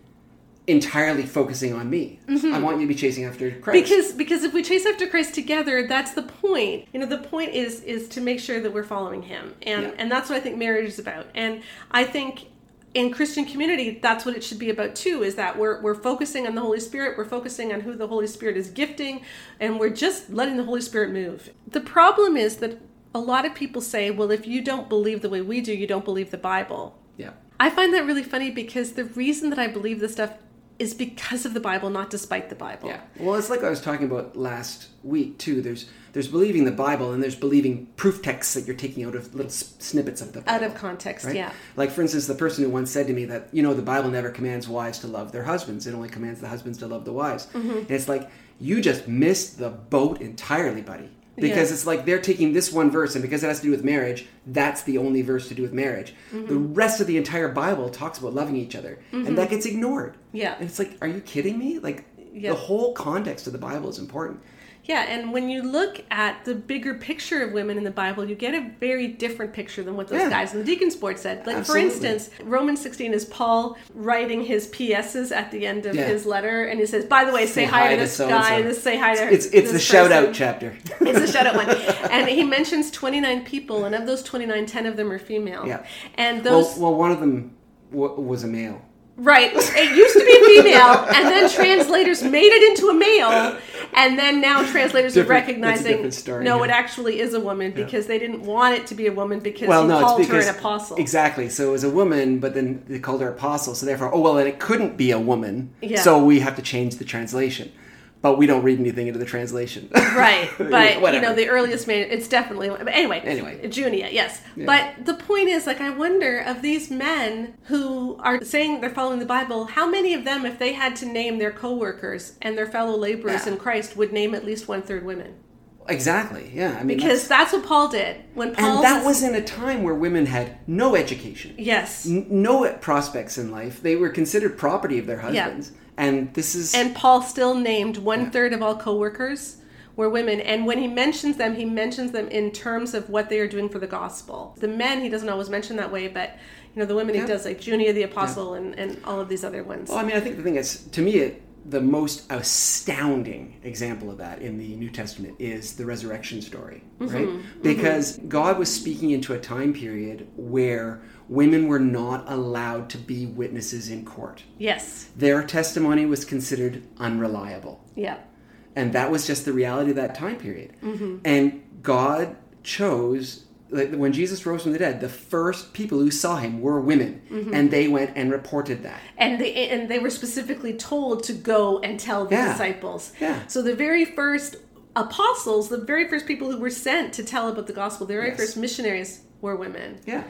entirely focusing on me. Mm-hmm. I want you to be chasing after Christ. Because because if we chase after Christ together, that's the point. You know, the point is is to make sure that we're following him. And yeah. and that's what I think marriage is about. And I think in Christian community, that's what it should be about too, is that we're we're focusing on the Holy Spirit, we're focusing on who the Holy Spirit is gifting, and we're just letting the Holy Spirit move. The problem is that a lot of people say, well, if you don't believe the way we do, you don't believe the Bible. Yeah. I find that really funny because the reason that I believe this stuff is because of the Bible, not despite the Bible. Yeah. Well, it's like I was talking about last week, too. There's there's believing the Bible, and there's believing proof texts that you're taking out of little snippets of the Bible. Out of context, right? Yeah. Like, for instance, the person who once said to me that, you know, the Bible never commands wives to love their husbands. It only commands the husbands to love the wives. Mm-hmm. And it's like, you just missed the boat entirely, buddy. because yeah. it's like they're taking this one verse, and because it has to do with marriage, that's the only verse to do with marriage. Mm-hmm. The rest of the entire Bible talks about loving each other, mm-hmm. and that gets ignored. Yeah. And it's like, are you kidding me? Like, yeah. the whole context of the Bible is important. Yeah, and when you look at the bigger picture of women in the Bible, you get a very different picture than what those yeah. guys in the deacon's board said. Like, Absolutely. For instance, Romans sixteen is Paul writing his P S's at the end of yeah. his letter, and he says, by the way, say, say hi, hi to this to guy, this, say hi to her. It's, it's the shout-out chapter. It's the shout-out one. And he mentions twenty-nine people, and of those twenty-nine, ten of them are female. Yeah. And those... Well, well one of them w- was a male. Right. It used to be a female, and then translators made it into a male, and then now translators different, are recognizing, story, no, yeah. it actually is a woman, because yeah. they didn't want it to be a woman because well, he no, called because, her an apostle. Exactly. So it was a woman, but then they called her apostle, so therefore, oh, well, then it couldn't be a woman, yeah. so we have to change the translation. But we don't read anything into the translation. Right. But, yeah, you know, the earliest man, it's definitely, but anyway. Anyway. Junia, yes. Yeah. But the point is, like, I wonder, of these men who are saying they're following the Bible, how many of them, if they had to name their co-workers and their fellow laborers yeah. in Christ, would name at least one-third women? Exactly, yeah. I mean, because that's, that's what Paul did. When Paul and that was in a time where women had no education. Yes. N- no prospects in life. They were considered property of their husbands. Yeah. And this is... And Paul still named one-third yeah. of all co-workers were women. And when he mentions them, he mentions them in terms of what they are doing for the gospel. The men, he doesn't always mention that way, but, you know, the women yeah. he does, like Junia the Apostle yeah. and, and all of these other ones. Well, I mean, I think the thing is, to me, it, the most astounding example of that in the New Testament is the resurrection story, mm-hmm. right? Because mm-hmm. God was speaking into a time period where... women were not allowed to be witnesses in court. Yes. Their testimony was considered unreliable. Yeah. And that was just the reality of that time period. Mm-hmm. And God chose, like, when Jesus rose from the dead, the first people who saw him were women. Mm-hmm. And they went and reported that. And they, and they were specifically told to go and tell the yeah. disciples. Yeah. So the very first apostles, the very first people who were sent to tell about the gospel, the very yes. first missionaries were women. Yeah.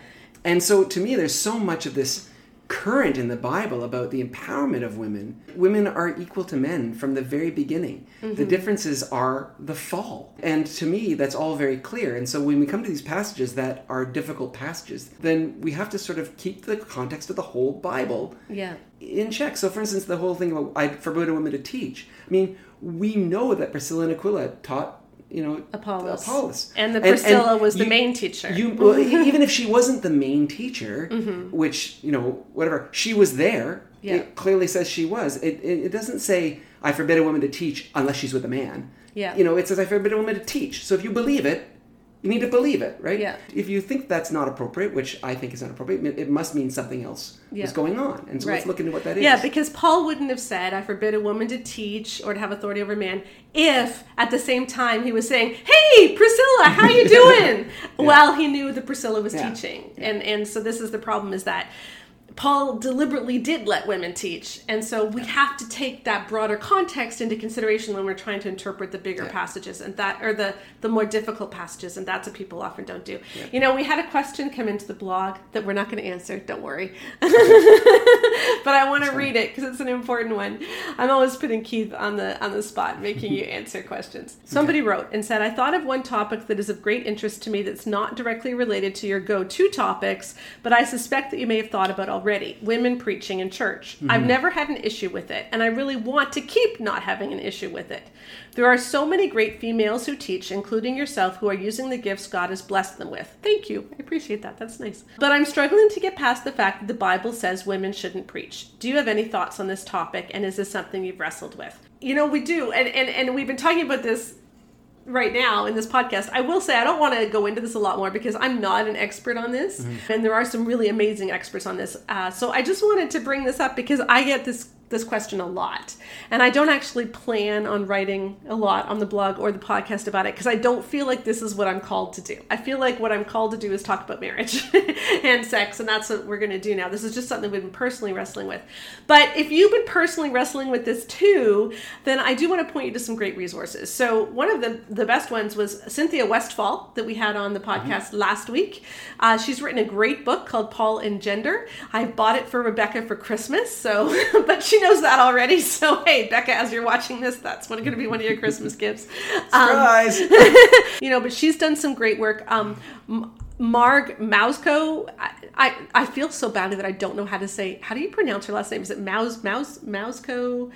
And so, to me, there's so much of this current in the Bible about the empowerment of women. Women are equal to men from the very beginning. Mm-hmm. The differences are the fall. And to me, that's all very clear. And so when we come to these passages that are difficult passages, then we have to sort of keep the context of the whole Bible yeah. in check. So, for instance, the whole thing about, I forbid a woman to teach. I mean, we know that Priscilla and Aquila taught You know, Apollos. Apollos. And the Priscilla and, and was the you, main teacher. You, well, even if she wasn't the main teacher, mm-hmm. which, you know, whatever, she was there. Yeah. It clearly says she was. It, it it doesn't say, I forbid a woman to teach unless she's with a man. Yeah. You know, it says, I forbid a woman to teach. So if you believe it, you need to believe it, right? Yeah. If you think that's not appropriate, which I think is not appropriate, it must mean something else yeah. is going on. And so right. let's look into what that is. Yeah, because Paul wouldn't have said, I forbid a woman to teach or to have authority over a man, if at the same time he was saying, hey, Priscilla, how you doing? yeah. Well, he knew that Priscilla was yeah. teaching. Yeah. And and so this is the problem, is that Paul deliberately did let women teach. And so we yeah. have to take that broader context into consideration when we're trying to interpret the bigger yeah. passages and that, or the, the more difficult passages. And that's what people often don't do. Yeah. You know, we had a question come into the blog that we're not going to answer. Don't worry. but I want to read it because it's an important one. I'm always putting Keith on the, on the spot, making you answer questions. Somebody okay. wrote and said, I thought of one topic that is of great interest to me that's not directly related to your go-to topics, but I suspect that you may have thought about already, women preaching in church. Mm-hmm. I've never had an issue with it, and I really want to keep not having an issue with it. There are so many great females who teach, including yourself, who are using the gifts God has blessed them with. Thank you. I appreciate that. That's nice. But I'm struggling to get past the fact that the Bible says women shouldn't preach. Do you have any thoughts on this topic, and is this something you've wrestled with? You know, we do, and, and, and we've been talking about this right now in this podcast. I will say I don't want to go into this a lot more because I'm not an expert on this. Mm-hmm. And there are some really amazing experts on this. Uh, so I just wanted to bring this up because I get this this question a lot. And I don't actually plan on writing a lot on the blog or the podcast about it because I don't feel like this is what I'm called to do. I feel like what I'm called to do is talk about marriage and sex. And that's what we're going to do now. This is just something we've been personally wrestling with. But if you've been personally wrestling with this too, then I do want to point you to some great resources. So one of the, the best ones was Cynthia Westfall that we had on the podcast mm-hmm. last week. Uh, she's written a great book called Paul and Gender. I bought it for Rebecca for Christmas. So, but she she knows that already. So, hey, Becca, as you're watching this, that's going to be one of your Christmas gifts. Surprise! Um, you know, but she's done some great work. Um, Marg Mousko, I, I I feel so badly that I don't know how to say, how do you pronounce her last name? Is it Mouse, Mouse, Mousko?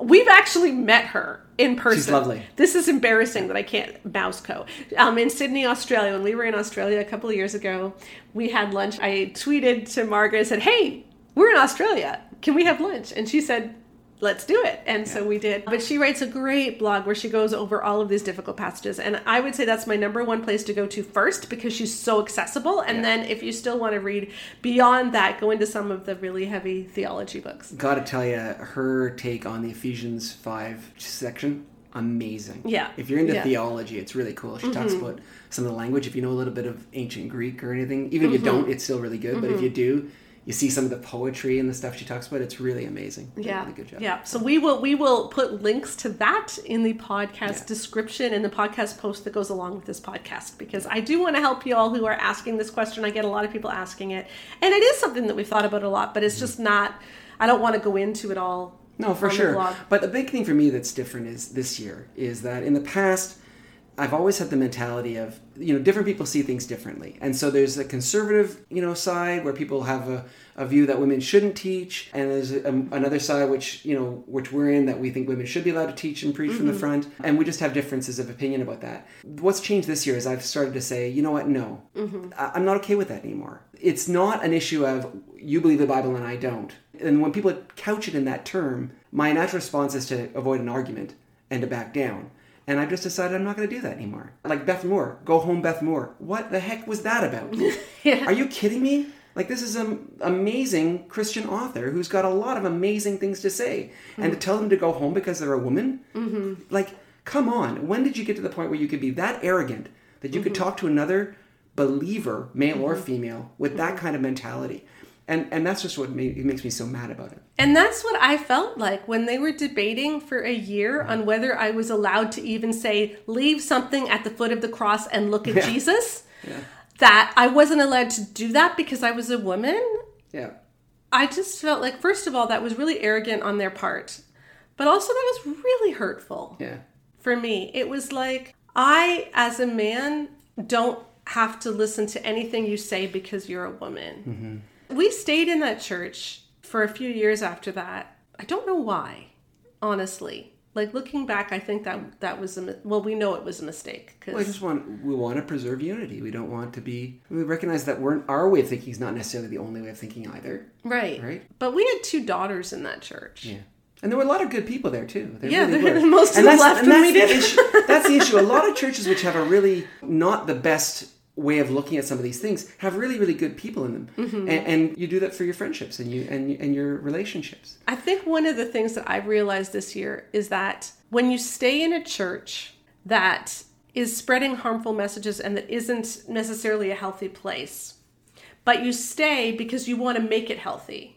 We've actually met her in person. She's lovely. This is embarrassing that I can't. Mousko. Um, in Sydney, Australia, when we were in Australia a couple of years ago, we had lunch. I tweeted to Margaret and said, hey, we're in Australia. Can we have lunch? And she said, let's do it. And yeah. so we did. But she writes a great blog where she goes over all of these difficult passages. And I would say that's my number one place to go to first, because she's so accessible. And yeah. then if you still want to read beyond that, go into some of the really heavy theology books. Got to tell you, her take on the Ephesians five section, amazing. Yeah. If you're into yeah. theology, it's really cool. She mm-hmm. talks about some of the language. If you know a little bit of ancient Greek or anything, even if mm-hmm. you don't, it's still really good. Mm-hmm. But if you do, you see some of the poetry and the stuff she talks about. It's really amazing. Yeah. Really good job. Yeah. So we will we will put links to that in the podcast yeah. description and the podcast post that goes along with this podcast, because I do want to help you all who are asking this question. I get a lot of people asking it. And it is something that we've thought about a lot, but it's mm-hmm. just not, I don't want to go into it all. No, for sure. The but the big thing for me that's different is this year is that in the past, I've always had the mentality of, you know, different people see things differently. And so there's a conservative, you know, side where people have a, a view that women shouldn't teach. And there's a, another side, which, you know, which we're in, that we think women should be allowed to teach and preach mm-hmm. from the front. And we just have differences of opinion about that. What's changed this year is I've started to say, you know what? No, mm-hmm. I- I'm not okay with that anymore. It's not an issue of you believe the Bible and I don't. And when people couch it in that term, my natural response is to avoid an argument and to back down. And I've just decided I'm not going to do that anymore. Like Beth Moore, go home, Beth Moore. What the heck was that about? yeah. Are you kidding me? Like, this is an amazing Christian author who's got a lot of amazing things to say. Mm-hmm. And to tell them to go home because they're a woman? Mm-hmm. Like, come on. When did you get to the point where you could be that arrogant that you mm-hmm. could talk to another believer, male mm-hmm. or female, with mm-hmm. that kind of mentality? And and that's just what made, it makes me so mad about it. And that's what I felt like when they were debating for a year on whether I was allowed to even say, leave something at the foot of the cross and look at yeah. Jesus. Yeah. That I wasn't allowed to do that because I was a woman. Yeah. I just felt like, first of all, that was really arrogant on their part. But also that was really hurtful. Yeah. For me. It was like, I, as a man, don't have to listen to anything you say because you're a woman. Mm-hmm. We stayed in that church for a few years after that. I don't know why, honestly. Like, looking back, I think that that was a, well, we know it was a mistake. Cause well, I just want, we want to preserve unity. We don't want to be, we recognize that we're, our way of thinking is not necessarily the only way of thinking either. Right. Right. But we had two daughters in that church. Yeah. And there were a lot of good people there, too. There yeah, really were. Most of them left when we did. That's the issue. A lot of churches which have a really not the best way of looking at some of these things have really, really good people in them. Mm-hmm. And, and you do that for your friendships and you and and your relationships. I think one of the things that I've realized this year is that when you stay in a church that is spreading harmful messages and that isn't necessarily a healthy place, but you stay because you want to make it healthy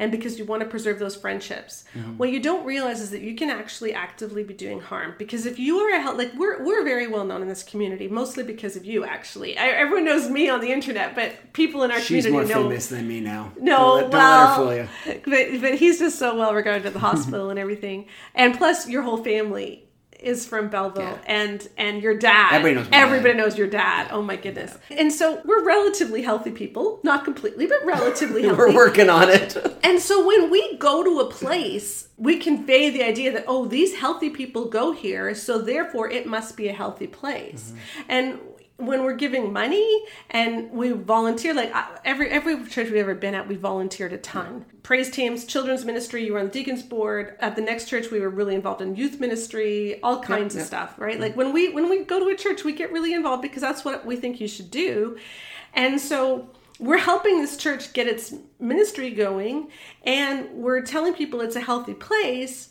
and because you want to preserve those friendships. Mm-hmm. What you don't realize is that you can actually actively be doing harm. Because if you are a health, like we're we're very well known in this community, mostly because of you, actually. I, everyone knows me on the internet, but people in our She's community know. She's more famous than me now. No, don't let, don't well, let her fool you. But, but he's just so well regarded at the hospital and everything. And plus, your whole family is from Belleville yeah. and and your dad. Everybody knows Everybody dad. knows your dad. Oh my goodness. Yeah. And so we're relatively healthy people. Not completely, but relatively healthy. We're working on it. And so when we go to a place, we convey the idea that, oh, these healthy people go here, so therefore it must be a healthy place. Mm-hmm. And when we're giving money and we volunteer, like every every church we've ever been at, we volunteered a ton. Yeah. Praise teams, children's ministry, you were on the deacons board. At the next church, we were really involved in youth ministry, all kinds yeah, yeah. of stuff, right? Yeah. Like when we when we go to a church, we get really involved because that's what we think you should do. And so we're helping this church get its ministry going, and we're telling people it's a healthy place,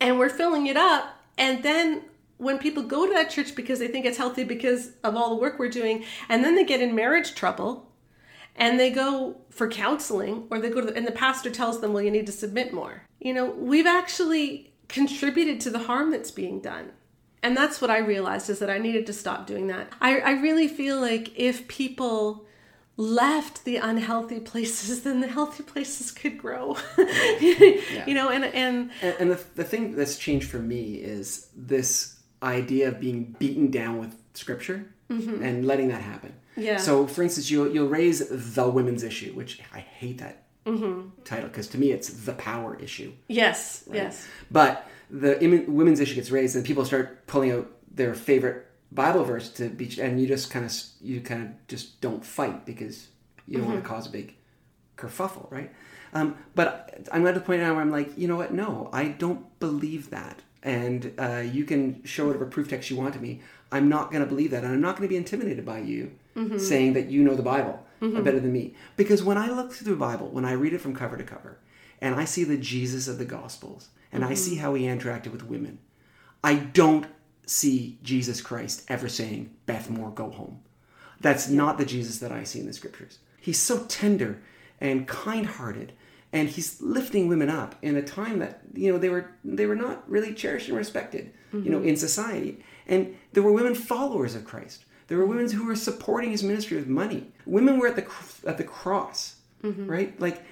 and we're filling it up, and then when people go to that church because they think it's healthy because of all the work we're doing, and then they get in marriage trouble and they go for counseling or they go to the, and the pastor tells them, well, you need to submit more. You know, we've actually contributed to the harm that's being done. And that's what I realized is that I needed to stop doing that. I, I really feel like if people left the unhealthy places, then the healthy places could grow. Yeah. You know, and and and, and the, the thing that's changed for me is this idea of being beaten down with scripture, mm-hmm. and letting that happen. Yeah. So, for instance, you you'll raise the women's issue, which I hate that mm-hmm. title, because to me it's the power issue. Yes. Right? Yes. But the Im- women's issue gets raised, and people start pulling out their favorite Bible verse to be, and you just kind of you kind of just don't fight because you don't mm-hmm. want to cause a big kerfuffle, right? Um, but I'm at the point now where I'm like, you know what? No, I don't believe that, and uh, you can show whatever proof text you want to me. I'm not going to believe that, and I'm not going to be intimidated by you mm-hmm. saying that you know the Bible mm-hmm. better than me. Because when I look through the Bible, when I read it from cover to cover, and I see the Jesus of the Gospels, and mm-hmm. I see how he interacted with women, I don't see Jesus Christ ever saying, "Beth Moore, go home." That's yeah. not the Jesus that I see in the scriptures. He's so tender and kind-hearted, and he's lifting women up in a time that, you know, they were they were not really cherished and respected, mm-hmm. you know, in society. And there were women followers of Christ. There were women who were supporting his ministry with money. Women were at the at the cross, mm-hmm. right? Like,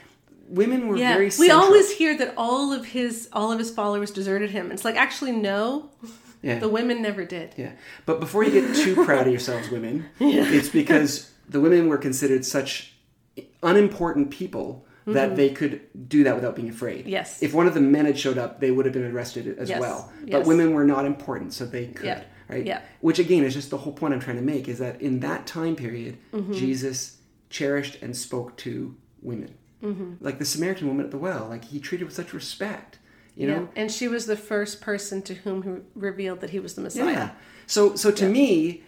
women were yeah. very central. We always hear that all of his all of his followers deserted him. It's like, actually, no. Yeah. The women never did. Yeah. But before you get too proud of yourselves, women, yeah. it's because the women were considered such unimportant people mm-hmm. that they could do that without being afraid. Yes. If one of the men had showed up, they would have been arrested as yes. well. But yes. women were not important, so they could. Yeah. Right? Yeah. Which, again, is just the whole point I'm trying to make, is that in that time period, mm-hmm. Jesus cherished and spoke to women. Mm-hmm. Like the Samaritan woman at the well, like he treated with such respect. You know? Yeah. And she was the first person to whom he revealed that he was the Messiah. Yeah. So so to yeah. me,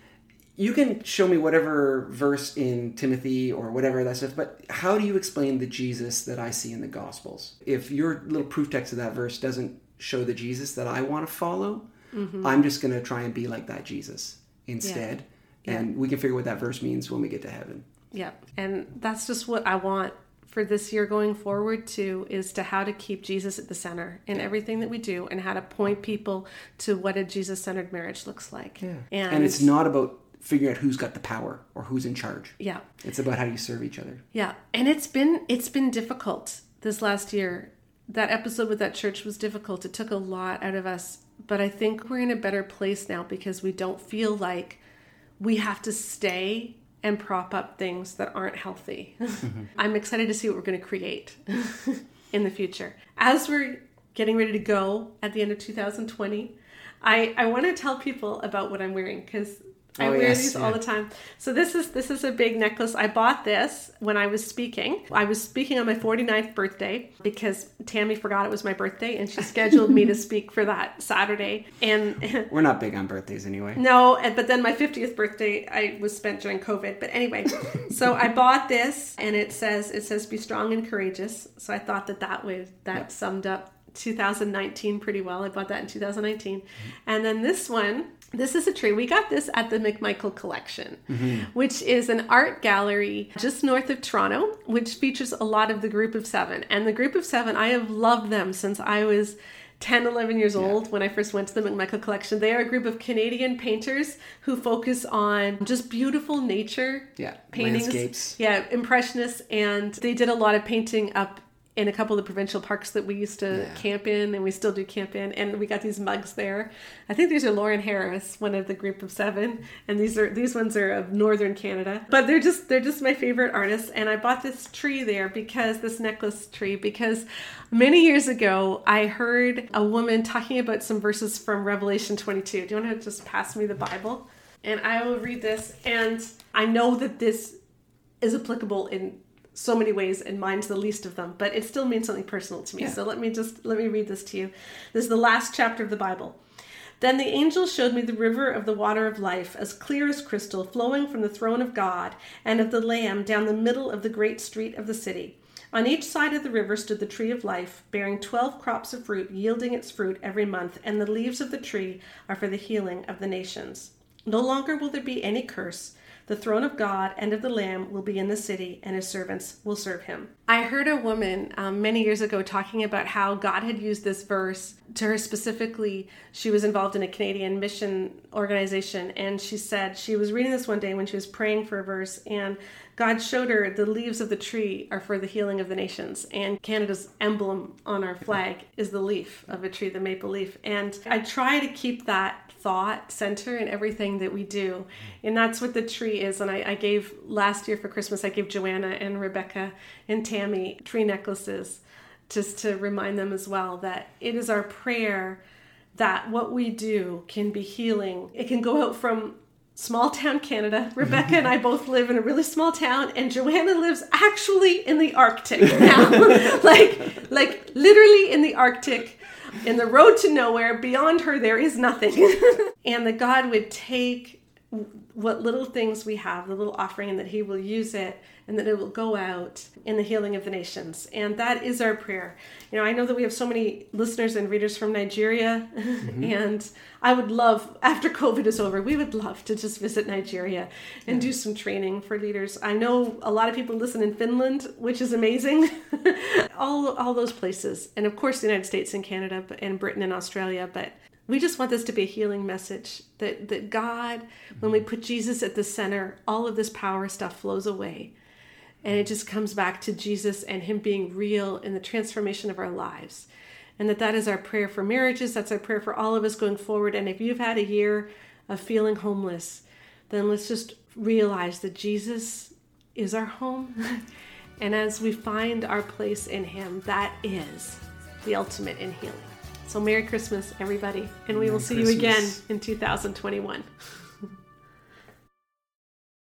you can show me whatever verse in Timothy or whatever that stuff, but how do you explain the Jesus that I see in the Gospels? If your little proof text of that verse doesn't show the Jesus that I want to follow, mm-hmm. I'm just going to try and be like that Jesus instead. Yeah. And yeah. we can figure what that verse means when we get to heaven. Yeah. And that's just what I want for this year going forward too, is to how to keep Jesus at the center in yeah. everything that we do, and how to point people to what a Jesus-centered marriage looks like. Yeah. And, and it's not about figuring out who's got the power or who's in charge. Yeah. It's about how you serve each other. Yeah. And it's been it's been difficult this last year. That episode with that church was difficult. It took a lot out of us, but I think we're in a better place now because we don't feel like we have to stay and prop up things that aren't healthy. Mm-hmm. I'm excited to see what we're going to create in the future. As we're getting ready to go at the end of two thousand twenty, I, I want to tell people about what I'm wearing, because I oh, wear yes, these yeah. all the time. So this is this is a big necklace. I bought this when I was speaking. I was speaking on my forty-ninth birthday because Tammy forgot it was my birthday, and she scheduled me to speak for that Saturday. And we're not big on birthdays anyway. No, but then my fiftieth birthday I was spent during COVID. But anyway, so I bought this, and it says it says "Be strong and courageous." So I thought that that would that yep. summed up two thousand nineteen pretty well. I bought that in two thousand nineteen, mm-hmm. and then this one. This is a tree. We got this at the McMichael Collection, mm-hmm. which is an art gallery just north of Toronto, which features a lot of the Group of Seven. And the Group of Seven, I have loved them since I was ten, eleven years yeah. old when I first went to the McMichael Collection. They are a group of Canadian painters who focus on just beautiful nature yeah. paintings. Landscapes. Yeah, Impressionists. And they did a lot of painting up in a couple of the provincial parks that we used to yeah. camp in, and we still do camp in, and we got these mugs there. I think these are Lawren Harris, one of the Group of Seven, and these are these ones are of northern Canada. But they're just they're just my favorite artists, and I bought this tree there because this necklace tree because many years ago I heard a woman talking about some verses from Revelation twenty-two. Do you want to just pass me the Bible? And I will read this, and I know that this is applicable in so many ways, and mine's the least of them, but it still means something personal to me. Yeah. So let me just, let me read this to you. This is the last chapter of the Bible. "Then the angel showed me the river of the water of life, as clear as crystal, flowing from the throne of God and of the Lamb down the middle of the great street of the city. On each side of the river stood the tree of life, bearing twelve crops of fruit, yielding its fruit every month, and the leaves of the tree are for the healing of the nations. No longer will there be any curse. The throne of God and of the Lamb will be in the city, and his servants will serve him. I heard a woman um, many years ago talking about how God had used this verse to her specifically. She was involved in a Canadian mission organization, and she said she was reading this one day when she was praying for a verse, and God showed her the leaves of the tree are for the healing of the nations, and Canada's emblem on our flag is the leaf of a tree, the maple leaf. And I try to keep that thought center in everything that we do, and that's what the tree is. And I, I gave last year for Christmas, I gave Joanna and Rebecca and Tammy tree necklaces just to remind them as well that it is our prayer that what we do can be healing. It can go out from small town Canada. Rebecca and I both live in a really small town, and Joanna lives actually in the Arctic now. like like literally in the Arctic. In the road to nowhere, beyond her, there is nothing. And that God would take what little things we have, the little offering, and that he will use it, and that it will go out in the healing of the nations. And that is our prayer. You know, I know that we have so many listeners and readers from Nigeria. Mm-hmm. And I would love, after COVID is over, we would love to just visit Nigeria and yeah. do some training for leaders. I know a lot of people listen in Finland, which is amazing. all all those places. And of course, the United States and Canada and Britain and Australia. But we just want this to be a healing message that, that God, when we put Jesus at the center, all of this power stuff flows away. And it just comes back to Jesus and him being real in the transformation of our lives. And that that is our prayer for marriages. That's our prayer for all of us going forward. And if you've had a year of feeling homeless, then let's just realize that Jesus is our home. And as we find our place in him, that is the ultimate in healing. So Merry Christmas, everybody. And we Merry will see Christmas. You again in two thousand twenty-one.